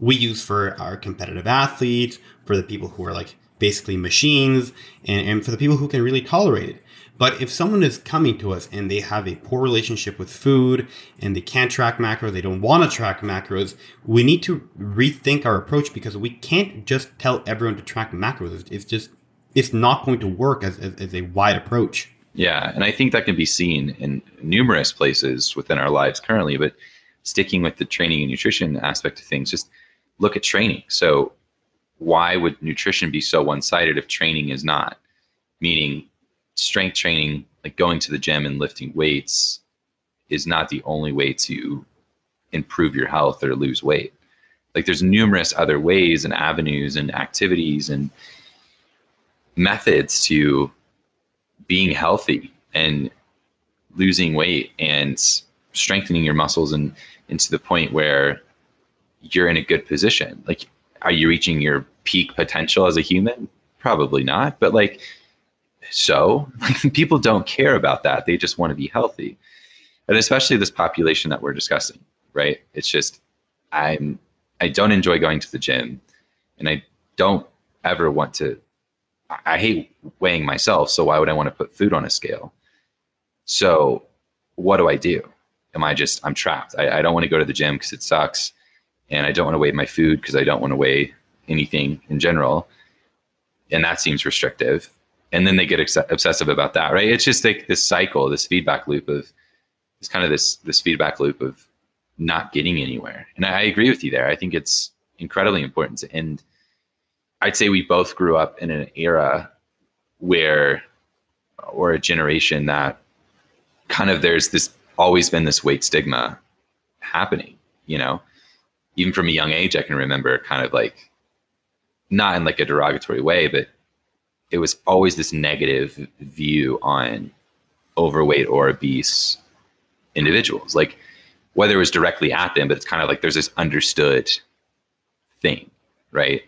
we use for our competitive athletes, for the people who are like basically machines, and for the people who can really tolerate it. But if someone is coming to us and they have a poor relationship with food and they can't track macros, they don't want to track macros, we need to rethink our approach, because we can't just tell everyone to track macros. It's not going to work as a wide approach. Yeah. And I think that can be seen in numerous places within our lives currently, but sticking with the training and nutrition aspect of things, just look at training. So why would nutrition be so one-sided if training is not? Meaning strength training, like going to the gym and lifting weights, is not the only way to improve your health or lose weight. Like, there's numerous other ways and avenues and activities and methods to being healthy and losing weight and strengthening your muscles, and to the point where you're in a good position. Like, are you reaching your peak potential as a human? Probably not. But like, so like, people don't care about that. They just want to be healthy. And especially this population that we're discussing, right? It's just, I don't enjoy going to the gym, and I don't ever want to, I hate weighing myself, so why would I want to put food on a scale? So what do? I'm trapped. I don't want to go to the gym because it sucks, and I don't want to weigh my food because I don't want to weigh anything in general, and that seems restrictive. And then they get obsessive about that, right? It's just like this cycle, this feedback loop of, it's kind of this feedback loop of not getting anywhere. And I agree with you there. I think it's incredibly important to end. I'd say we both grew up in an era where, or a generation that kind of, there's this, always been this weight stigma happening, you know, even from a young age. I can remember kind of like, not in like a derogatory way, but it was always this negative view on overweight or obese individuals, like whether it was directly at them, but it's kind of like, there's this understood thing, right?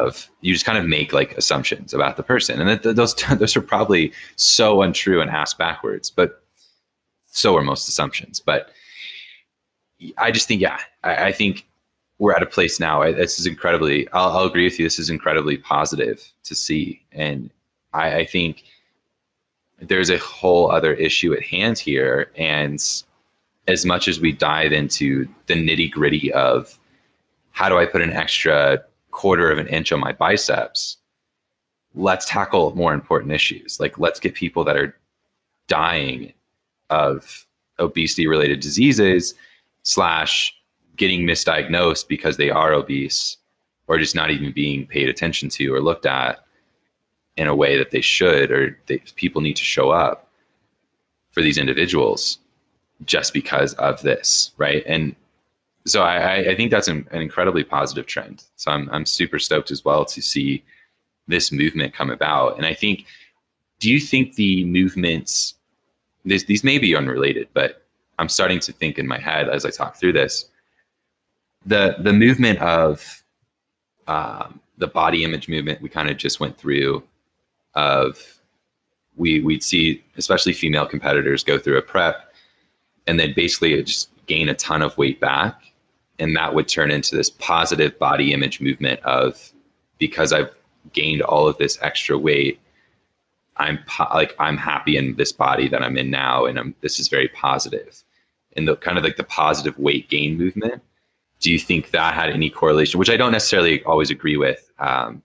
Of, you just kind of make like assumptions about the person, and that those are probably so untrue and ass backwards, but so are most assumptions. But I just think, yeah, I think we're at a place now. This is incredibly, I'll agree with you, this is incredibly positive to see. And I think there's a whole other issue at hand here. And as much as we dive into the nitty gritty of how do I put an extra quarter of an inch on my biceps, let's tackle more important issues. Like, let's get people that are dying of obesity related diseases / getting misdiagnosed because they are obese, or just not even being paid attention to or looked at in a way that they should, or people need to show up for these individuals. just because of this, right? And so I think that's an incredibly positive trend. So I'm super stoked as well to see this movement come about. And I think, do you think the movements, these may be unrelated, but I'm starting to think in my head as I talk through this, the movement of the body image movement we kind of just went through, of we'd see especially female competitors go through a prep and then basically just gain a ton of weight back, and that would turn into this positive body image movement of, because I've gained all of this extra weight, I'm happy in this body that I'm in now, and this is very positive. And the kind of like the positive weight gain movement, do you think that had any correlation, which I don't necessarily always agree with in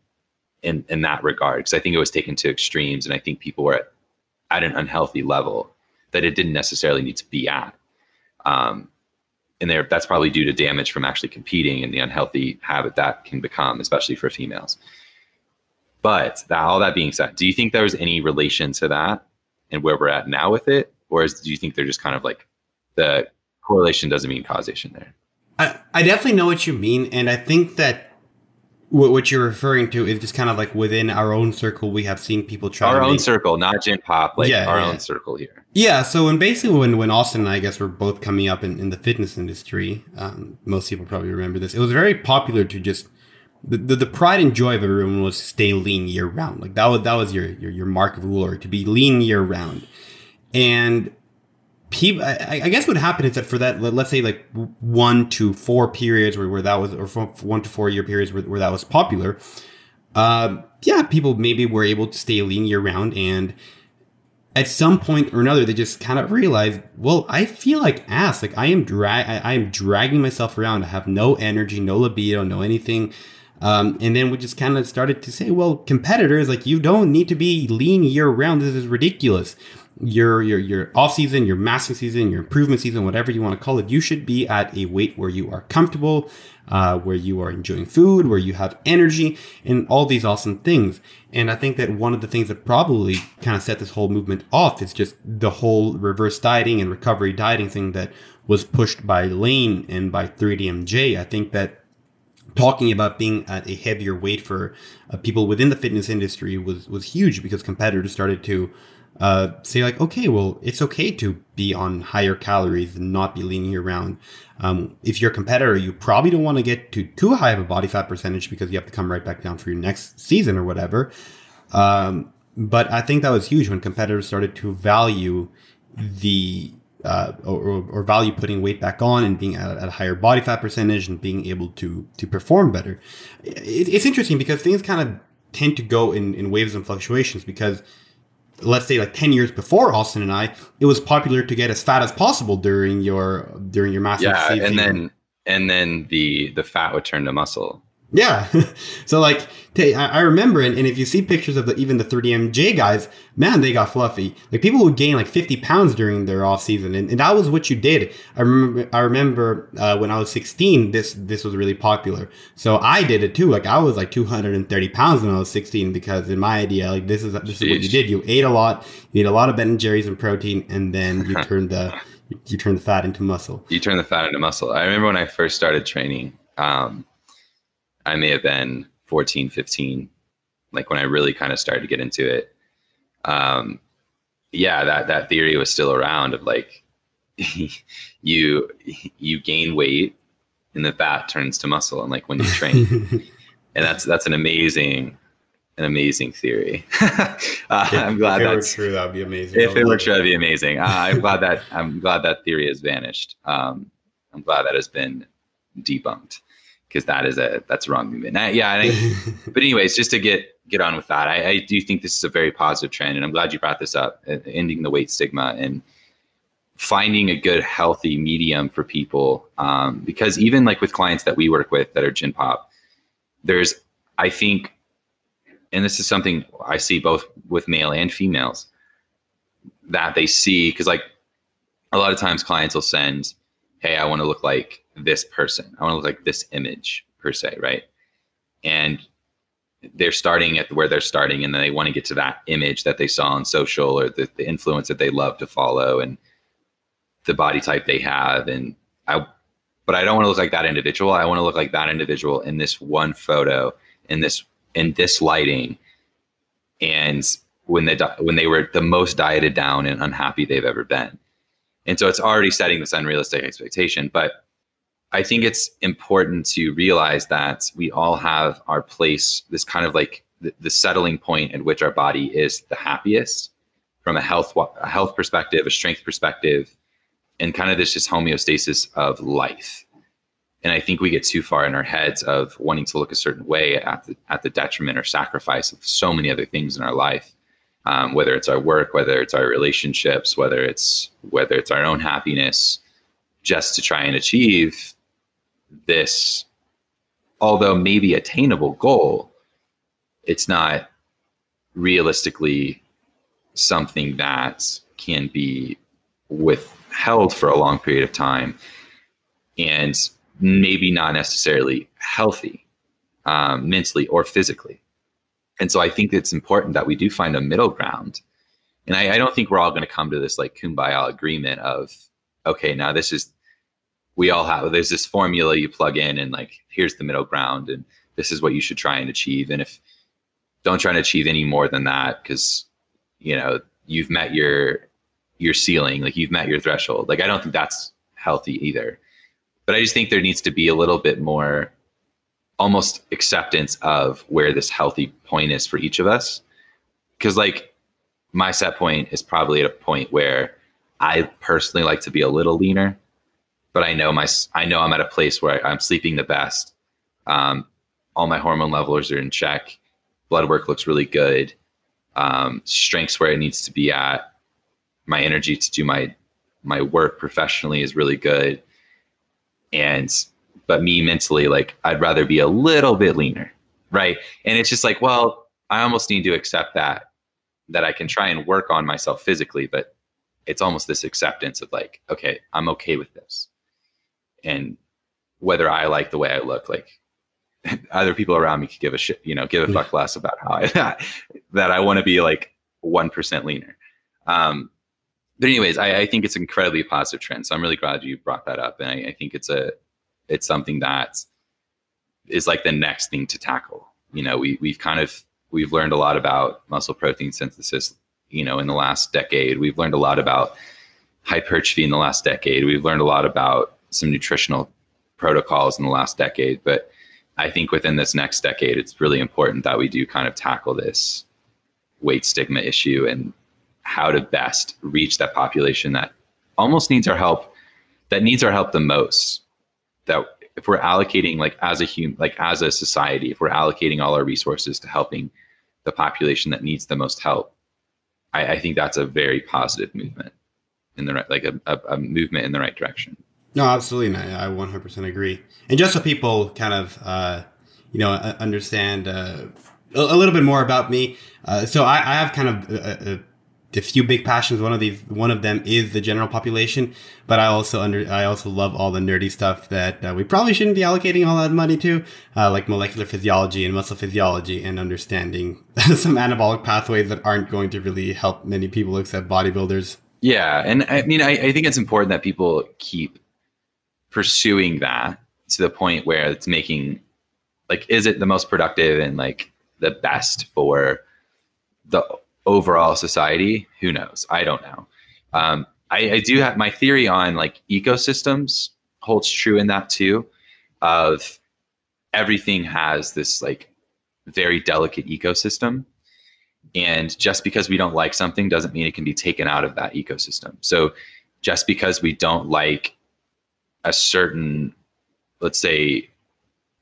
that regard, because I think it was taken to extremes, and I think people were at an unhealthy level that it didn't necessarily need to be at. And that's probably due to damage from actually competing and the unhealthy habit that can become, especially for females. But all that being said, do you think there was any relation to that and where we're at now with it? Or do you think they're just kind of like the correlation doesn't mean causation there? I definitely know what you mean. And I think that what you're referring to is just kind of like within our own circle, we have seen people try our own circle, not gen pop, like our own circle here. Yeah. So when basically when Austin and I guess we're both coming up in the fitness industry, most people probably remember this. It was very popular to just, the pride and joy of everyone was to stay lean year round. Like that was your mark of ruler, to be lean year round. And people, I guess what happened is that for that, let's say like 1 to 4 periods where that was, or from 1 to 4 year periods where that was popular. People maybe were able to stay lean year round. And at some point or another, they just kind of realized, well, I feel like ass, like I am dragging myself around. I have no energy, no libido, no anything. And then we just kind of started to say, well, competitors, like you don't need to be lean year round. This is ridiculous. Your off season, your master season, your improvement season, whatever you want to call it, you should be at a weight where you are comfortable, where you are enjoying food, where you have energy, and all these awesome things. And I think that one of the things that probably kind of set this whole movement off is just the whole reverse dieting and recovery dieting thing that was pushed by Lane and by 3DMJ. I think that talking about being at a heavier weight for people within the fitness industry was huge, because competitors started to say like, okay, well, it's okay to be on higher calories and not be lean year round. If you're a competitor, you probably don't want to get to too high of a body fat percentage because you have to come right back down for your next season or whatever. But I think that was huge when competitors started to value the or value putting weight back on and being at a higher body fat percentage and being able to perform better. It's interesting because things kind of tend to go in waves and fluctuations, because let's say like 10 years before Austin and I, it was popular to get as fat as possible during your massive season. And then the fat would turn to muscle. Yeah. So like, I remember, and if you see pictures of even the 3DMJ guys, man, they got fluffy. Like people would gain like 50 pounds during their off season. And that was what you did. I remember when I was 16, this was really popular. So I did it too. Like I was like 230 pounds when I was 16, because in my idea, like this is what you did. You ate a lot, of Ben and Jerry's and protein, and then you turned the fat into muscle. You turn the fat into muscle. I remember when I first started training, I may have been 14, 15, like when I really kind of started to get into it. That theory was still around of like, you gain weight and the fat turns to muscle. And like when you train, and that's an amazing theory. I'm glad that's true. That'd be amazing. If it were true, that'd be amazing. I'm glad that theory has vanished. I'm glad that has been debunked, because that's a wrong movement. But anyways, just to get on with that, I do think this is a very positive trend, and I'm glad you brought this up, ending the weight stigma and finding a good, healthy medium for people. Because even like with clients that we work with that are gym pop, there's, I think, and this is something I see both with male and females, that they see, because like a lot of times clients will send, hey, I want to look like this person. I want to look like this image per se, right? And they're starting at where they're starting, and then they want to get to that image that they saw on social, or the influence that they love to follow. And the body type they have. And but I don't want to look like that individual. I want to look like that individual in this one photo, in this lighting. And when they were the most dieted down and unhappy they've ever been. And so it's already setting this unrealistic expectation. But I think it's important to realize that we all have our place, this kind of like the settling point at which our body is the happiest from a health perspective, a strength perspective, and kind of this just homeostasis of life. And I think we get too far in our heads of wanting to look a certain way at the detriment or sacrifice of so many other things in our life, whether it's our work, whether it's our relationships, whether it's our own happiness, just to try and achieve this, although maybe attainable goal. It's not realistically something that can be withheld for a long period of time and maybe not necessarily healthy, mentally or physically. And so I think it's important that we do find a middle ground. And I don't think we're all going to come to this like kumbaya agreement of, okay, now this is, we all have, there's this formula you plug in and like, here's the middle ground and this is what you should try and achieve. And if don't try and achieve any more than that, because, you know, you've met your ceiling, like you've met your threshold. Like, I don't think that's healthy either. But I just think there needs to be a little bit more almost acceptance of where this healthy point is for each of us. Because like my set point is probably at a point where I personally like to be a little leaner, but I know I'm at a place where I'm sleeping the best. All my hormone levels are in check. Blood work looks really good. Strength's where it needs to be at. My energy to do my work professionally is really good. But me mentally, like I'd rather be a little bit leaner, right? And it's just like, well, I almost need to accept that I can try and work on myself physically, but it's almost this acceptance of like, okay, I'm okay with this. And whether I like the way I look, like other people around me could give a shit, you know, give a fuck less about how that I want to be like 1% leaner. But anyways, I think it's an incredibly positive trend. So I'm really glad you brought that up. And I think it's something that is like the next thing to tackle. You know, we've learned a lot about muscle protein synthesis, you know, in the last decade. We've learned a lot about hypertrophy in the last decade. We've learned a lot about some nutritional protocols in the last decade. But I think within this next decade, it's really important that we do kind of tackle this weight stigma issue and how to best reach that population that almost needs our help, that needs our help the most. That if we're allocating like as a human, like as a society, if we're allocating all our resources to helping the population that needs the most help, I think that's a very positive movement in the right, like a movement in the right direction. No, absolutely, man. I 100% agree. And just so people kind of, understand a little bit more about me. So I have kind of the few big passions. One of them is the general population, but I also love all the nerdy stuff that we probably shouldn't be allocating all that money to, like molecular physiology and muscle physiology and understanding some anabolic pathways that aren't going to really help many people except bodybuilders. Yeah. And I mean, I think it's important that people keep pursuing that to the point where it's making, like, is it the most productive and like the best for the overall society? Who knows? I don't know. I do have my theory on like ecosystems holds true in that too, of everything has this like very delicate ecosystem. And just because we don't like something doesn't mean it can be taken out of that ecosystem. So just because we don't like a certain, let's say,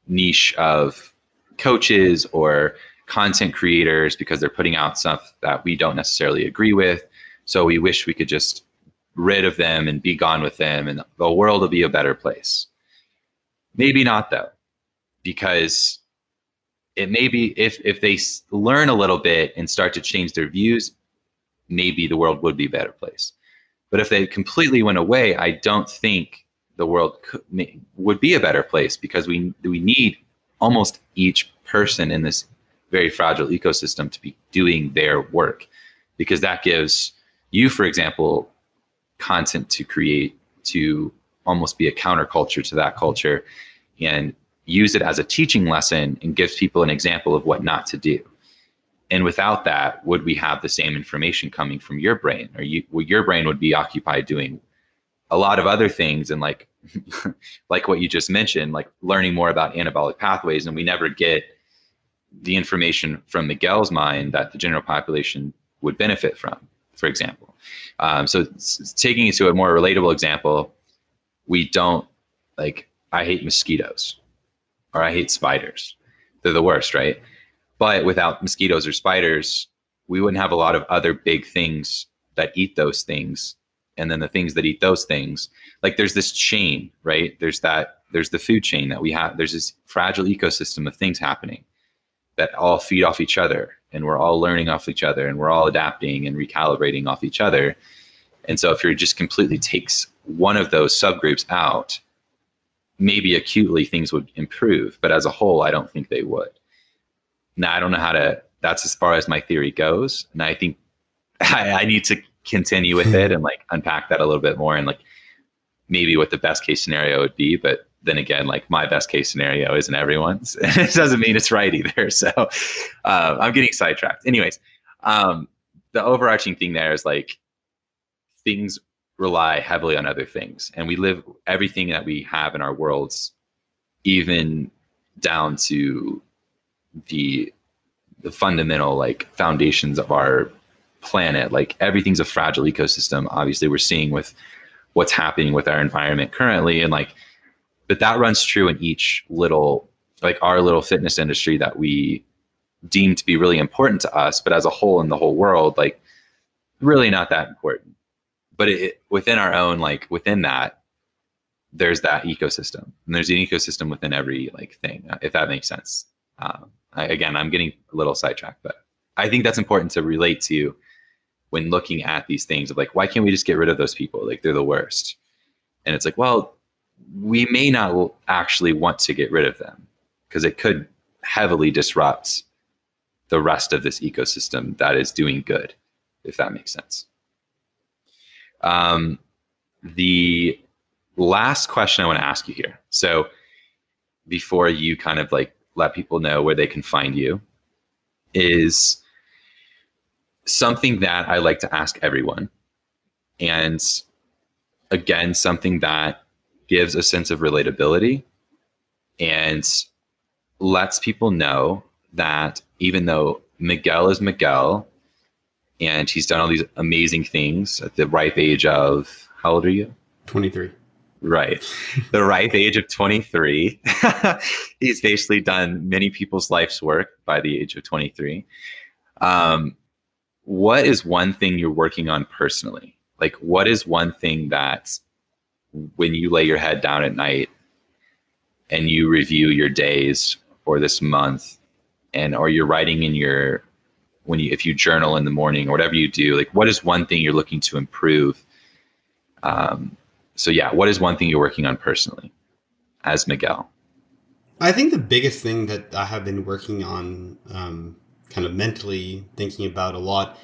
niche of coaches or content creators because they're putting out stuff that we don't necessarily agree with, so we wish we could just rid of them and be gone with them and the world will be a better place. Maybe not though, because it may be if they learn a little bit and start to change their views, maybe the world would be a better place. But if they completely went away, I don't think the world would be a better place, because we need almost each person in this very fragile ecosystem to be doing their work, because that gives you, for example, content to create to almost be a counterculture to that culture and use it as a teaching lesson and gives people an example of what not to do. And without that, would we have the same information coming from your brain? Or your brain would be occupied doing a lot of other things and like what you just mentioned, like learning more about anabolic pathways. And we never get the information from Miguel's mind that the general population would benefit from, for example. So taking it to a more relatable example, we don't like, I hate mosquitoes or I hate spiders. They're the worst, right? But without mosquitoes or spiders, we wouldn't have a lot of other big things that eat those things. And then the things that eat those things, like there's this chain, right? There's the food chain that we have. There's this fragile ecosystem of things happening that all feed off each other. And we're all learning off each other and we're all adapting and recalibrating off each other. And so if you're just completely takes one of those subgroups out, maybe acutely things would improve, but as a whole, I don't think they would. Now, I don't know how to, that's as far as my theory goes. And I think I need to continue with it and like unpack that a little bit more and like maybe what the best case scenario would be. But then again, like my best case scenario isn't everyone's. It doesn't mean it's right either. So I'm getting sidetracked. Anyways, the overarching thing there is like things rely heavily on other things. And we live everything that we have in our worlds, even down to the fundamental like foundations of our planet. Like everything's a fragile ecosystem. Obviously we're seeing with what's happening with our environment currently. And like, but that runs true in each little, like our little fitness industry that we deem to be really important to us, but as a whole in the whole world, like really not that important. But it, within our own, like within that, there's that ecosystem and there's an ecosystem within every like thing, if that makes sense. Again, I'm getting a little sidetracked, but I think that's important to relate to when looking at these things of like, why can't we just get rid of those people? Like they're the worst. And it's like, well, we may not actually want to get rid of them because it could heavily disrupt the rest of this ecosystem that is doing good, if that makes sense. The last question I want to ask you here. So before you kind of like let people know where they can find you is something that I like to ask everyone. And again, something that gives a sense of relatability and lets people know that even though Miguel is Miguel and he's done all these amazing things at the ripe age of, how old are you? 23. Right. The ripe age of 23. He's basically done many people's life's work by the age of 23. What is one thing you're working on personally? Like, what is one thing that when you lay your head down at night and you review your days or this month and, or you're writing in your, when you, if you journal in the morning or whatever you do, like what is one thing you're looking to improve? So yeah, what is one thing you're working on personally as Miguel? I think the biggest thing that I have been working on, kind of mentally thinking about a lot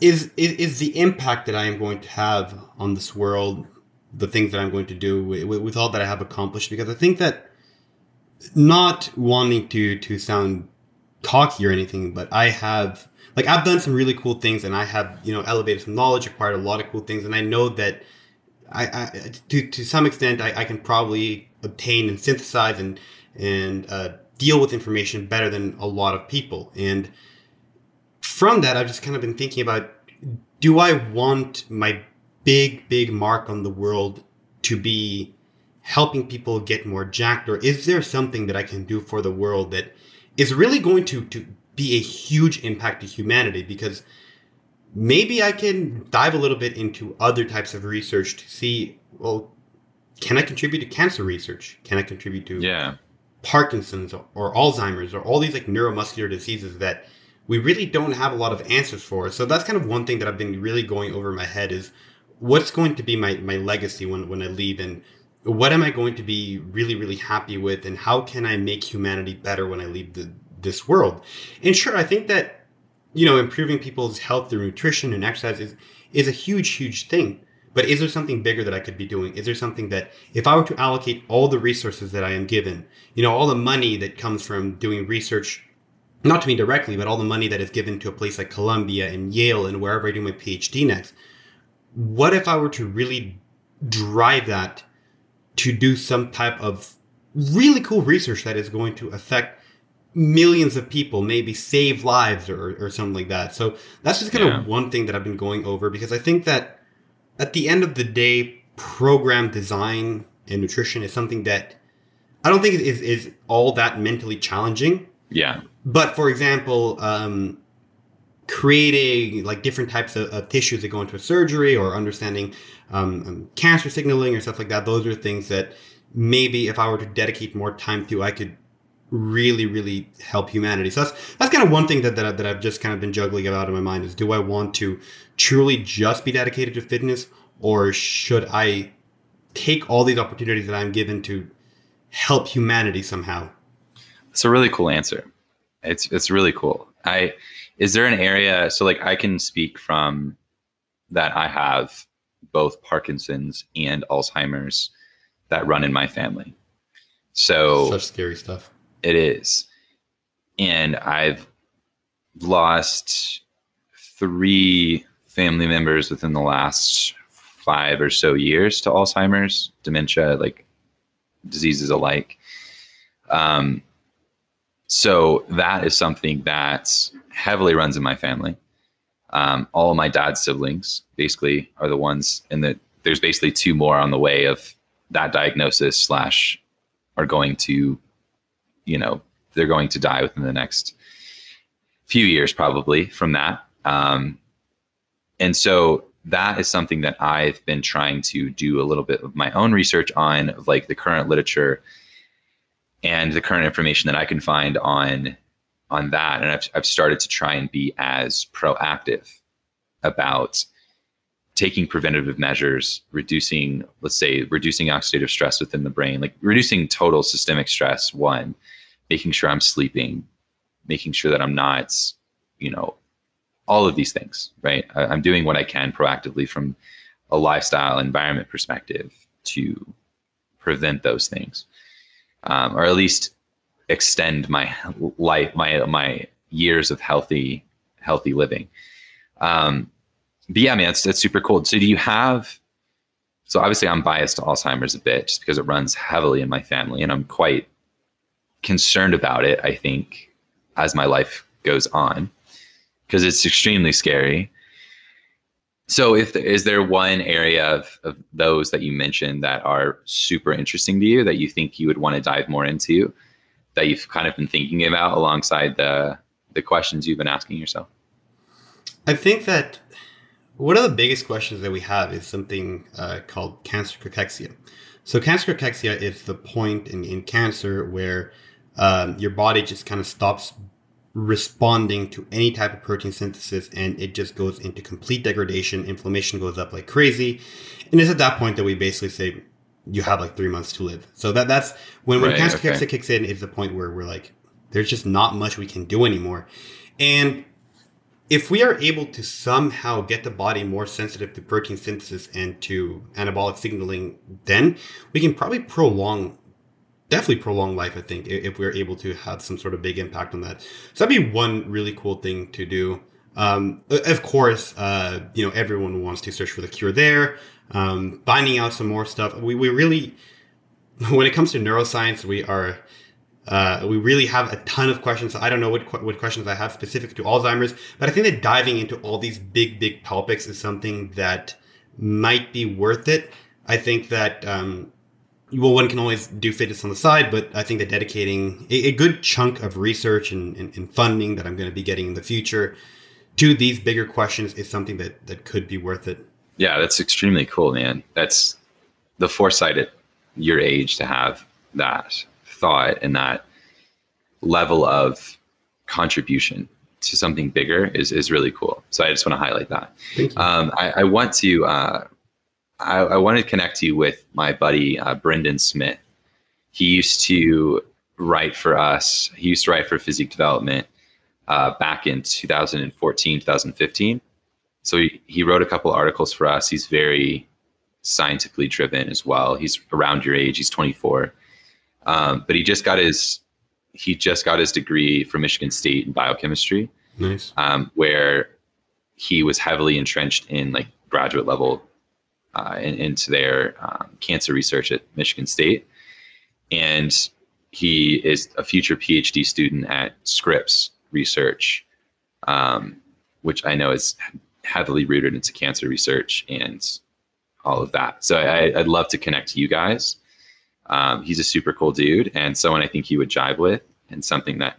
is the impact that I am going to have on this world, the things that I'm going to do with all that I have accomplished, because I think that not wanting to sound cocky or anything, but I have, like, I've done some really cool things and I have, you know, elevated some knowledge, acquired a lot of cool things. And I know that I to some extent, I can probably obtain and synthesize and deal with information better than a lot of people. And from that, I've just kind of been thinking about, do I want my big mark on the world to be helping people get more jacked? Or is there something that I can do for the world that is really going to be a huge impact to humanity? Because maybe I can dive a little bit into other types of research to see, well, can I contribute to cancer research? Can I contribute to Parkinson's or Alzheimer's or all these like neuromuscular diseases that we really don't have a lot of answers for? So that's kind of one thing that I've been really going over my head is, what's going to be my legacy when I leave, and what am I going to be really happy with, and how can I make humanity better when I leave this world? And sure, I think that, you know, improving people's health through nutrition and exercise is a huge thing. But is there something bigger that I could be doing? Is there something that if I were to allocate all the resources that I am given, you know, all the money that comes from doing research, not to me directly, but all the money that is given to a place like Columbia and Yale and wherever I do my PhD next, what if I were to really drive that to do some type of really cool research that is going to affect millions of people, maybe save lives or something like that? So that's just kind of one thing that I've been going over, because I think that at the end of the day, program design and nutrition is something that I don't think is all that mentally challenging. Yeah. But for example, creating like different types of tissues that go into a surgery, or understanding cancer signaling or stuff like that, those are things that maybe if I were to dedicate more time to, I could really, really help humanity. So that's kind of one thing that I've just kind of been juggling about in my mind is, do I want to truly just be dedicated to fitness, or should I take all these opportunities that I'm given to help humanity somehow? It's a really cool answer. It's really cool. Is there an area, so like I can speak from that, I have both Parkinson's and Alzheimer's that run in my family. So such scary stuff. It is. And I've lost 3 family members within the last 5 or so years to Alzheimer's, dementia, like diseases alike. So that is something that heavily runs in my family. All of my dad's siblings basically are the ones, and that there's basically 2 more on the way of that diagnosis / are going to, you know, they're going to die within the next few years, probably, from that. And so that is something that I've been trying to do a little bit of my own research on, of like the current literature and the current information that I can find on that. And I've started to try and be as proactive about taking preventative measures, reducing, let's say, reducing oxidative stress within the brain, like reducing total systemic stress, one, making sure I'm sleeping, making sure that I'm not, you know, all of these things, right? I'm doing what I can proactively from a lifestyle environment perspective to prevent those things, or at least extend my life, my years of healthy living. But yeah, I mean, that's super cool. So do you have, so obviously I'm biased to Alzheimer's a bit just because it runs heavily in my family, and I'm quite concerned about it, I think, as my life goes on, because it's extremely scary. So is there one area of those that you mentioned that are super interesting to you, that you think you would want to dive more into, that you've kind of been thinking about alongside the questions you've been asking yourself? I think that one of the biggest questions that we have is something called cancer cachexia. So cancer cachexia is the point in cancer where your body just kind of stops responding to any type of protein synthesis, and it just goes into complete degradation. Inflammation goes up like crazy. And it's at that point that we basically say, you have like 3 months to live. So that's when right, cancer cachexia kicks in, is the point where we're like, there's just not much we can do anymore. And if we are able to somehow get the body more sensitive to protein synthesis and to anabolic signaling, then we can probably definitely prolong life, I think, if we're able to have some sort of big impact on that. So that'd be one really cool thing to do. Of course, you know, everyone wants to search for the cure there, finding out some more stuff. We really, when it comes to neuroscience, we really have a ton of questions. I don't know what questions I have specific to Alzheimer's, but I think that diving into all these big topics is something that might be worth it. I think that, well, one can always do fitness on the side, but I think that dedicating a good chunk of research and funding that I'm going to be getting in the future to these bigger questions is something that could be worth it. Yeah, that's extremely cool, man. That's the foresight at your age to have that thought and that level of contribution to something bigger is really cool. So I just want to highlight that. Thank you. I want to I want to connect you with my buddy Brendan Smith. He used to write for us. He used to write for Physique Development back in 2014, 2015. So he wrote a couple articles for us. He's very scientifically driven as well. He's around your age. He's 24, but he just got his degree from Michigan State in biochemistry. Nice. Where he was heavily entrenched in like graduate level into their cancer research at Michigan State, and he is a future PhD student at Scripps Research, which I know is heavily rooted into cancer research and all of that. So I'd love to connect you guys. He's a super cool dude and someone I think you would jive with, and something that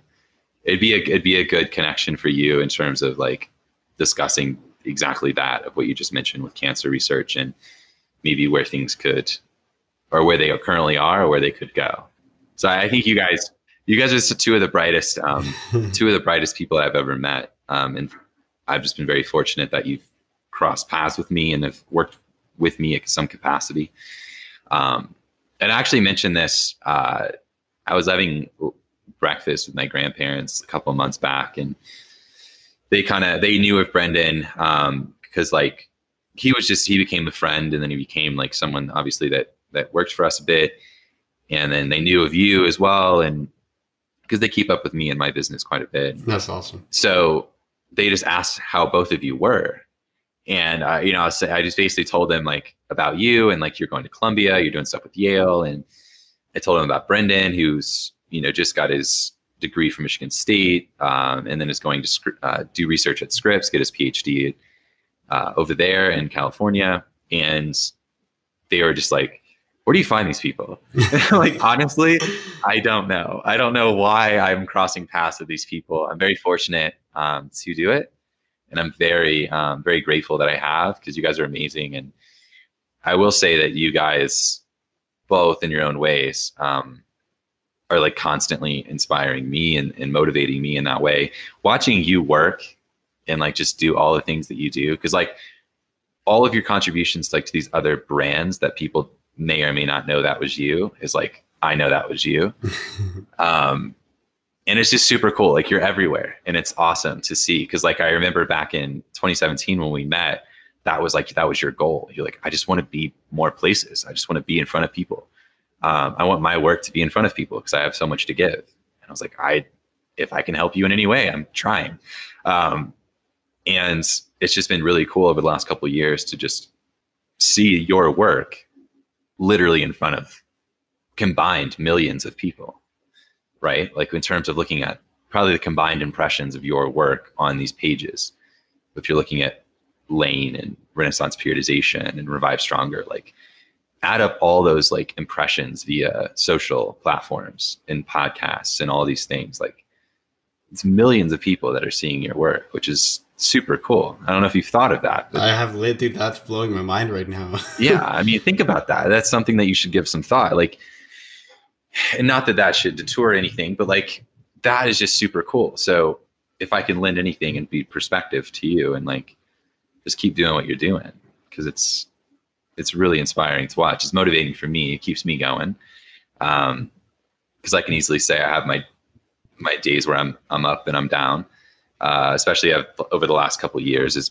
it'd be a good connection for you in terms of like discussing exactly that of what you just mentioned with cancer research and maybe where things could, or where they currently are, or where they could go. So I think you guys are two of the brightest, people I've ever met. And I've just been very fortunate that you've crossed paths with me and have worked with me at some capacity. And I actually mentioned this, I was having breakfast with my grandparents a couple of months back, and they knew of Brendan, because like he became a friend, and then he became like someone obviously that worked for us a bit. And then they knew of you as well. And because they keep up with me and my business quite a bit. That's awesome. So they just asked how both of you were. And I just basically told them like about you, and like you're going to Columbia, you're doing stuff with Yale, and I told them about Brendan, who's just got his degree from Michigan State, and then is going to do research at Scripps, get his PhD over there in California. And they were just like, "Where do you find these people?" Like honestly, I don't know. I don't know why I'm crossing paths with these people. I'm very fortunate to do it. And I'm very, very grateful that I have, because you guys are amazing. And I will say that you guys both in your own ways are like constantly inspiring me and motivating me in that way. Watching you work and like just do all the things that you do, because like all of your contributions like to these other brands that people may or may not know that was you is like, I know that was you. And it's just super cool. Like you're everywhere, and it's awesome to see. Cause like, I remember back in 2017 when we met, that was your goal. You're like, I just want to be more places. I just want to be in front of people. I want my work to be in front of people cause I have so much to give. And I was like, if I can help you in any way, I'm trying. And it's just been really cool over the last couple of years to just see your work literally in front of combined millions of people. Right? Like in terms of looking at probably the combined impressions of your work on these pages, if you're looking at Lane and Renaissance Periodization and Revive Stronger, like add up all those like impressions via social platforms and podcasts and all these things. Like it's millions of people that are seeing your work, which is super cool. I don't know if you've thought of that. But I have, dude, that's blowing my mind right now. Yeah. I mean, think about that. That's something that you should give some thought. Like, and not that should deter anything, but like that is just super cool. So if I can lend anything and be perspective to you, and like just keep doing what you're doing, because it's really inspiring to watch. It's motivating for me. It keeps me going. Because I can easily say I have my days where I'm up and I'm down. Especially over the last couple of years, there's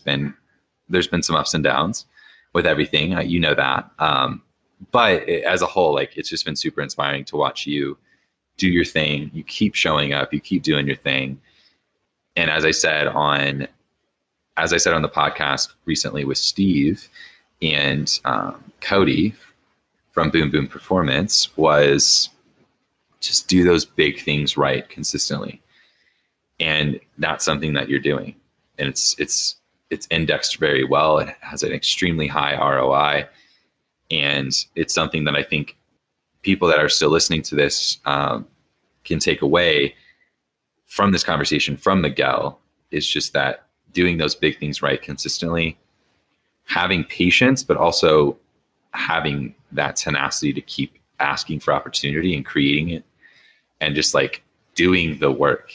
been some ups and downs with everything. That. But as a whole, like it's just been super inspiring to watch you do your thing. You keep showing up, you keep doing your thing. And as I said on the podcast recently with Steve and Cody from Boom Boom Performance, was just do those big things right consistently. And that's something that you're doing. And it's indexed very well. It has an extremely high ROI. And it's something that I think people that are still listening to this can take away from this conversation from Miguel, is just that doing those big things right consistently, having patience, but also having that tenacity to keep asking for opportunity and creating it, and just like doing the work.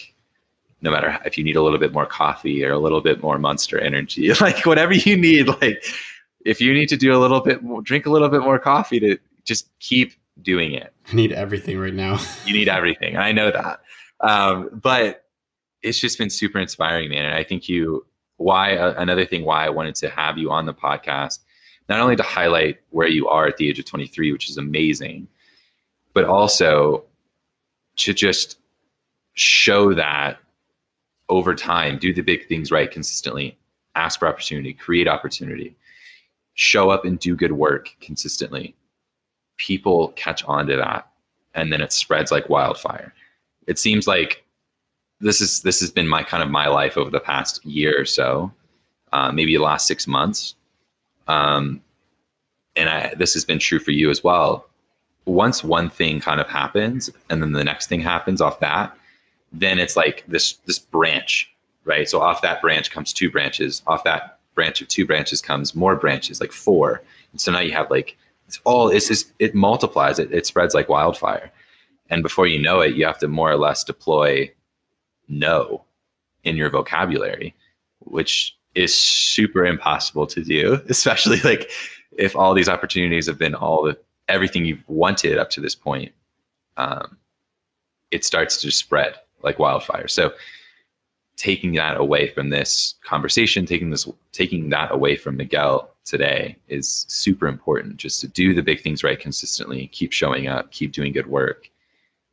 No matter if you need a little bit more coffee or a little bit more Monster energy, like whatever you need, like if you need to do a little bit more, drink a little bit more coffee, to just keep doing it. I need everything right now. You need everything. I know that. But it's just been super inspiring, man. And I think another thing why I wanted to have you on the podcast, not only to highlight where you are at the age of 23, which is amazing, but also to just show that over time, do the big things right consistently, ask for opportunity, create opportunity, show up and do good work consistently. People catch on to that, and then it spreads like wildfire. It seems like this has been my kind of my life over the past year or so, maybe the last 6 months. This has been true for you as well. Once one thing kind of happens and then the next thing happens off that, then it's like this branch, right? So off that branch comes two branches, off that branch of two branches comes more branches, like four. And so now you have like, it multiplies, it spreads like wildfire. And before you know it, you have to more or less deploy no in your vocabulary, which is super impossible to do, especially like if all these opportunities have been everything you've wanted up to this point. It starts to spread like wildfire. So taking that away from this conversation, taking that away from Miguel today is super important, just to do the big things right consistently, keep showing up, keep doing good work,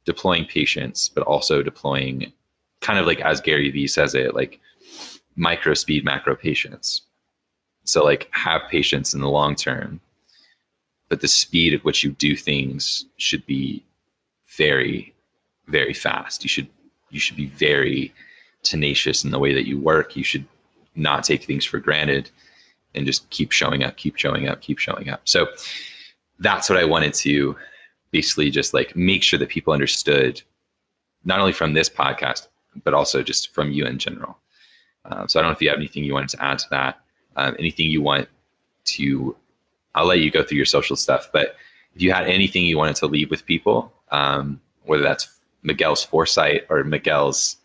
deploying patience, but also deploying kind of like, as Gary Vee says it, like micro speed, macro patience. So like have patience in the long term, but the speed at which you do things should be very, very fast. You should be very tenacious in the way that you work. You should not take things for granted and just keep showing up, keep showing up, keep showing up. So that's what I wanted to basically just like make sure that people understood, not only from this podcast, but also just from you in general. So I don't know if you have anything you wanted to add to that, anything you want to, I'll let you go through your social stuff, but if you had anything you wanted to leave with people, whether that's Miguel's foresight or Miguel's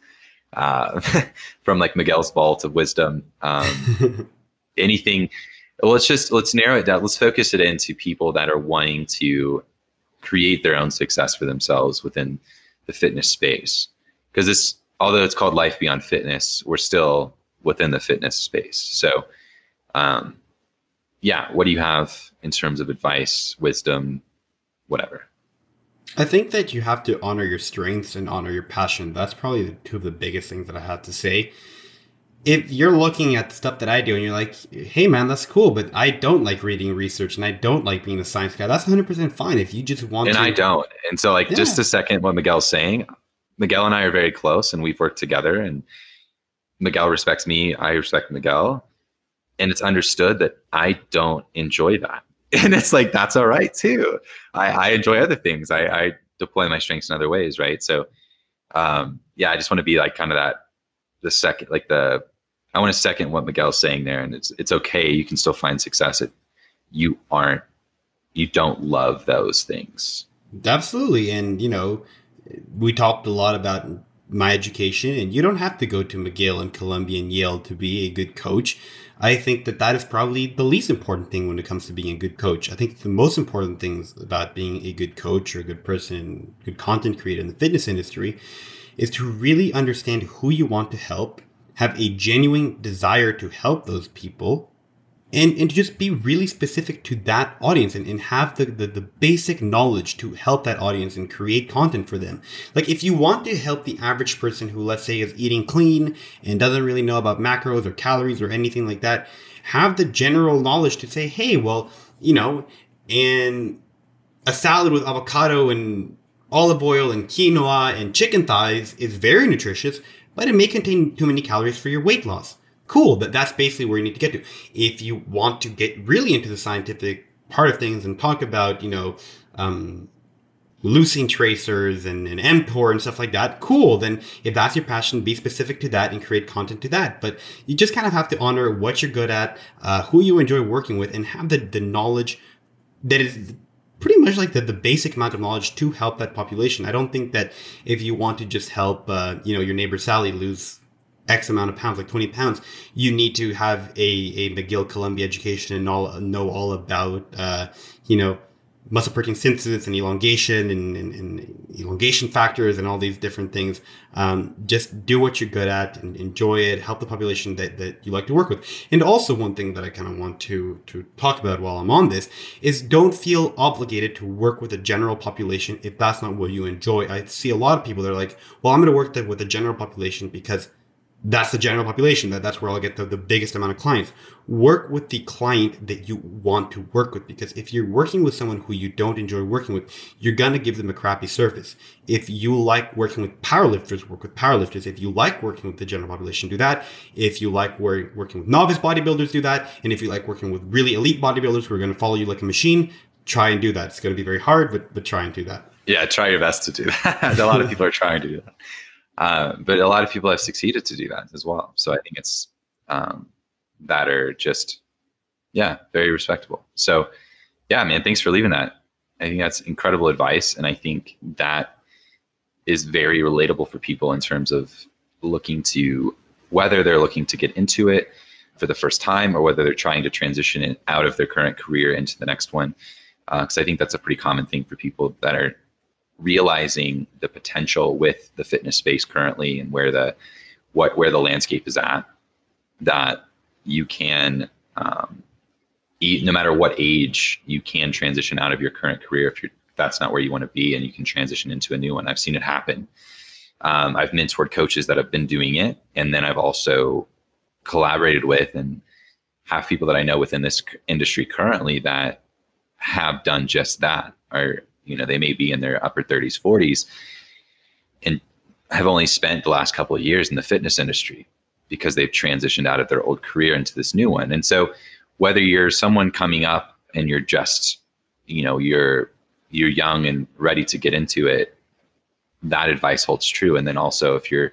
from like Miguel's vault of wisdom, anything, let's narrow it down. Let's focus it into people that are wanting to create their own success for themselves within the fitness space. Because this, although it's called Life Beyond Fitness, we're still within the fitness space. So, yeah, what do you have in terms of advice, wisdom, whatever? I think that you have to honor your strengths and honor your passion. That's probably two of the biggest things that I have to say. If you're looking at the stuff that I do and you're like, hey man, that's cool, but I don't like reading research and I don't like being a science guy, that's 100% fine if you just want to. And I don't. And so like, yeah. Just to second what Miguel's saying, Miguel and I are very close and we've worked together, and Miguel respects me, I respect Miguel. And it's understood that I don't enjoy that. And it's like, that's all right too. I enjoy other things. I deploy my strengths in other ways, right? So yeah, I just want to be like kind of that, I want to second what Miguel's saying there. And it's okay. You can still find success if you don't love those things. Absolutely. And, you know, we talked a lot about my education, and you don't have to go to McGill and Columbia and Yale to be a good coach. I think that that is probably the least important thing when it comes to being a good coach. I think the most important things about being a good coach or a good person, good content creator in the fitness industry, is to really understand who you want to help, have a genuine desire to help those people, and to just be really specific to that audience and have the basic knowledge to help that audience and create content for them. Like if you want to help the average person who, let's say, is eating clean and doesn't really know about macros or calories or anything like that, have the general knowledge to say, hey, well, you know, and a salad with avocado and olive oil and quinoa and chicken thighs is very nutritious, but it may contain too many calories for your weight loss. Cool, that's basically where you need to get to. If you want to get really into the scientific part of things and talk about, you know, leucine tracers and mTOR and stuff like that, cool. Then if that's your passion, be specific to that and create content to that. But you just kind of have to honor what you're good at, who you enjoy working with, and have the knowledge that is pretty much like the basic amount of knowledge to help that population. I don't think that if you want to just help, you know, your neighbor Sally lose X amount of pounds, like 20 pounds, you need to have a McGill Columbia education and know all about, you know, muscle protein synthesis and elongation and elongation factors and all these different things. Just do what you're good at and enjoy it. Help the population that you like to work with. And also one thing that I kind of want to talk about while I'm on this is don't feel obligated to work with the general population if that's not what you enjoy. I see a lot of people that are like, well, I'm going to work with the general population because that's the general population. That's where I'll get the biggest amount of clients. Work with the client that you want to work with, because if you're working with someone who you don't enjoy working with, you're going to give them a crappy service. If you like working with powerlifters, work with powerlifters. If you like working with the general population, do that. If you like working with novice bodybuilders, do that. And if you like working with really elite bodybuilders who are going to follow you like a machine, try and do that. It's going to be very hard, but try and do that. Yeah, try your best to do that. A lot of people are trying to do that. But a lot of people have succeeded to do that as well. So I think it's that are just, yeah, very respectable. So yeah, man, thanks for leaving that. I think that's incredible advice. And I think that is very relatable for people in terms of looking to whether they're looking to get into it for the first time or whether they're trying to transition it out of their current career into the next one. Because I think that's a pretty common thing for people that are realizing the potential with the fitness space currently and where the landscape is at, that you can, no matter what age, you can transition out of your current career if that's not where you want to be, and you can transition into a new one. I've seen it happen. I've mentored coaches that have been doing it, and then I've also collaborated with and have people that I know within this industry currently that have done just that, or they may be in their upper 30s, 40s, and have only spent the last couple of years in the fitness industry because they've transitioned out of their old career into this new one. And so whether you're someone coming up and you're just, you're young and ready to get into it, that advice holds true. And then also if you're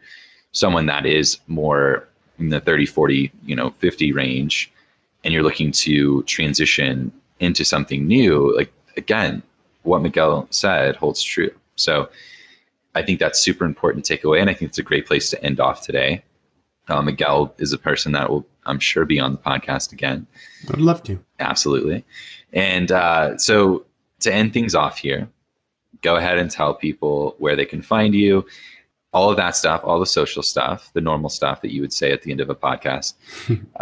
someone that is more in the 30, 40, 50 range, and you're looking to transition into something new, like, again, what Miguel said holds true. So I think that's super important to take away. And I think it's a great place to end off today. Miguel is a person that will, I'm sure, be on the podcast again. I'd love to. Absolutely. And so to end things off here, go ahead and tell people where they can find you, all of that stuff, all the social stuff, the normal stuff that you would say at the end of a podcast,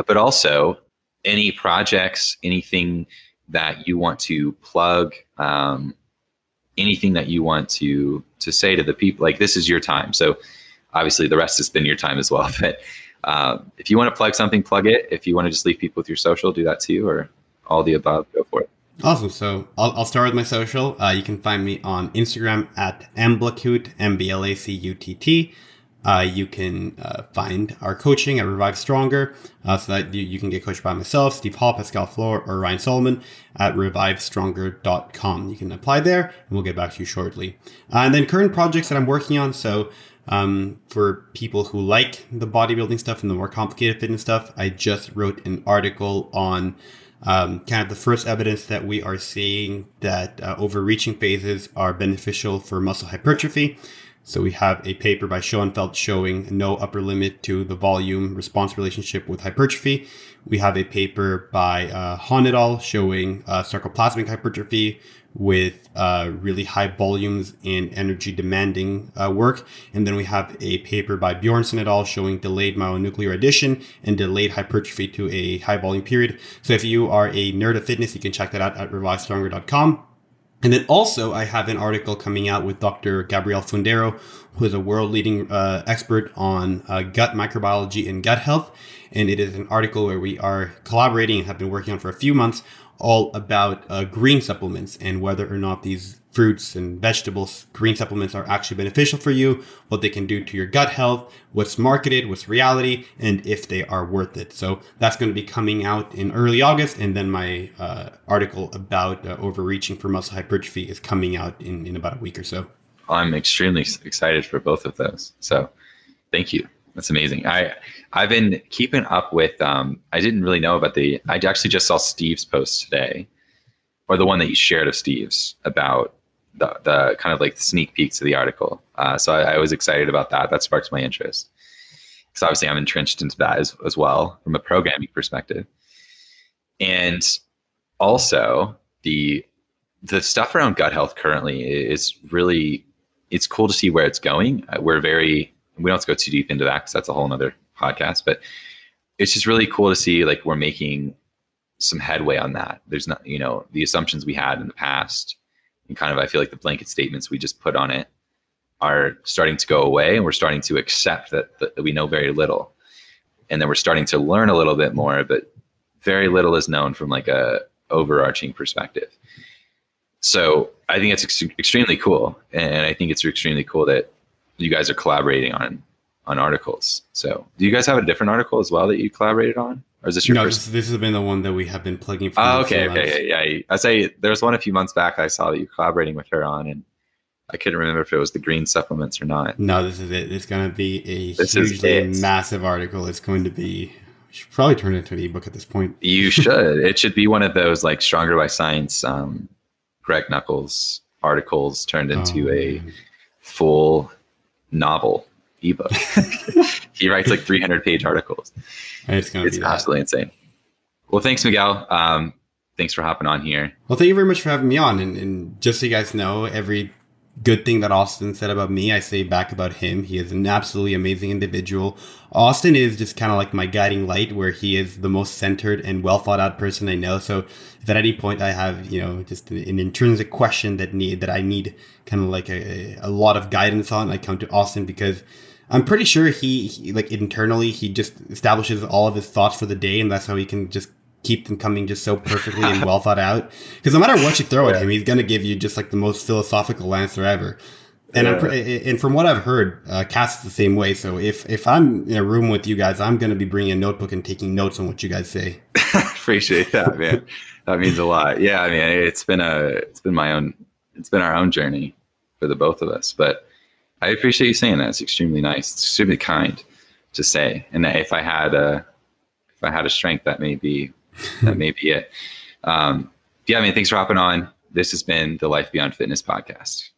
but also any projects, anything that you want to plug, anything that you want to say to the people. Like, this is your time. So obviously the rest has been your time as well. But if you want to plug something, plug it. If you want to just leave people with your social, do that too, or all the above, go for it. Awesome. So I'll start with my social. You can find me on Instagram at mblacutt, M-B-L-A-C-U-T-T. You can find our coaching at Revive Stronger, so that you can get coached by myself, Steve Hall, Pascal Fleur, or Ryan Solomon at revivestronger.com. You can apply there, and we'll get back to you shortly. And then current projects that I'm working on. So for people who like the bodybuilding stuff and the more complicated fitness stuff, I just wrote an article on kind of the first evidence that we are seeing that overreaching phases are beneficial for muscle hypertrophy. So we have a paper by Schoenfeld showing no upper limit to the volume response relationship with hypertrophy. We have a paper by Hahn et al. Showing sarcoplasmic hypertrophy with really high volumes and energy demanding work. And then we have a paper by Bjornson et al. Showing delayed myonuclear addition and delayed hypertrophy to a high volume period. So if you are a nerd of fitness, you can check that out at revivestronger.com. And then also, I have an article coming out with Dr. Gabrielle Fundaro, who is a world-leading expert on gut microbiology and gut health. And it is an article where we are collaborating and have been working on for a few months, all about green supplements and whether or not these fruits and vegetables, green supplements, are actually beneficial for you, what they can do to your gut health, what's marketed, what's reality, and if they are worth it. So that's going to be coming out in early August. And then my article about overreaching for muscle hypertrophy is coming out in about a week or so. I'm extremely excited for both of those. So thank you. That's amazing. I've been keeping up with, I didn't really know about I actually just saw Steve's post today, or the one that you shared of Steve's, about the kind of like sneak peeks of the article. So I was excited about that. That sparked my interest, because obviously I'm entrenched into that as well from a programming perspective. And also the the stuff around gut health currently is really, it's cool to see where it's going. We don't have to go too deep into that because that's a whole nother podcast, but it's just really cool to see like we're making some headway on that. There's not, you know, the assumptions we had in the past and kind of, I feel like the blanket statements we just put on it are starting to go away, and we're starting to accept that we know very little. And then we're starting to learn a little bit more, but very little is known from like a overarching perspective. So I think it's extremely cool. And I think it's extremely cool that you guys are collaborating on articles. So do you guys have a different article as well that you collaborated on? Or is this your first? This has been the one that we have been plugging for. Oh, okay. Yeah. I say there was one a few months back I saw that you're collaborating with her on, and I couldn't remember if it was the green supplements or not. No, this is it. It's going to be a hugely massive article. It's going to be, we should probably turn it into an ebook at this point. You should. It should be one of those like Stronger by Science, Greg Knuckles articles turned into a full novel ebook. He writes like 300-page articles. It's absolutely insane. Well, thanks, Miguel. Thanks for hopping on here. Well, thank you very much for having me on. And just so you guys know, every good thing that Austin said about me, I say back about him. He is an absolutely amazing individual. Austin is just kind of like my guiding light, where he is the most centered and well thought out person I know. So if at any point I have, you know, just an intrinsic question that I need kind of like a lot of guidance on, I come to Austin, because I'm pretty sure he like internally, he just establishes all of his thoughts for the day. And that's how he can just keep them coming just so perfectly and well thought out, because no matter what you throw at him, he's going to give you just like the most philosophical answer ever. And and from what I've heard, Cass is the same way. So if I'm in a room with you guys, I'm going to be bringing a notebook and taking notes on what you guys say. Appreciate that, man. That means a lot. Yeah, I mean, it's been our own journey for the both of us. But I appreciate you saying that. It's extremely nice. It's extremely kind to say. And if I had a strength, that may be it. Yeah, I mean, thanks for hopping on. This has been the Life Beyond Fitness podcast.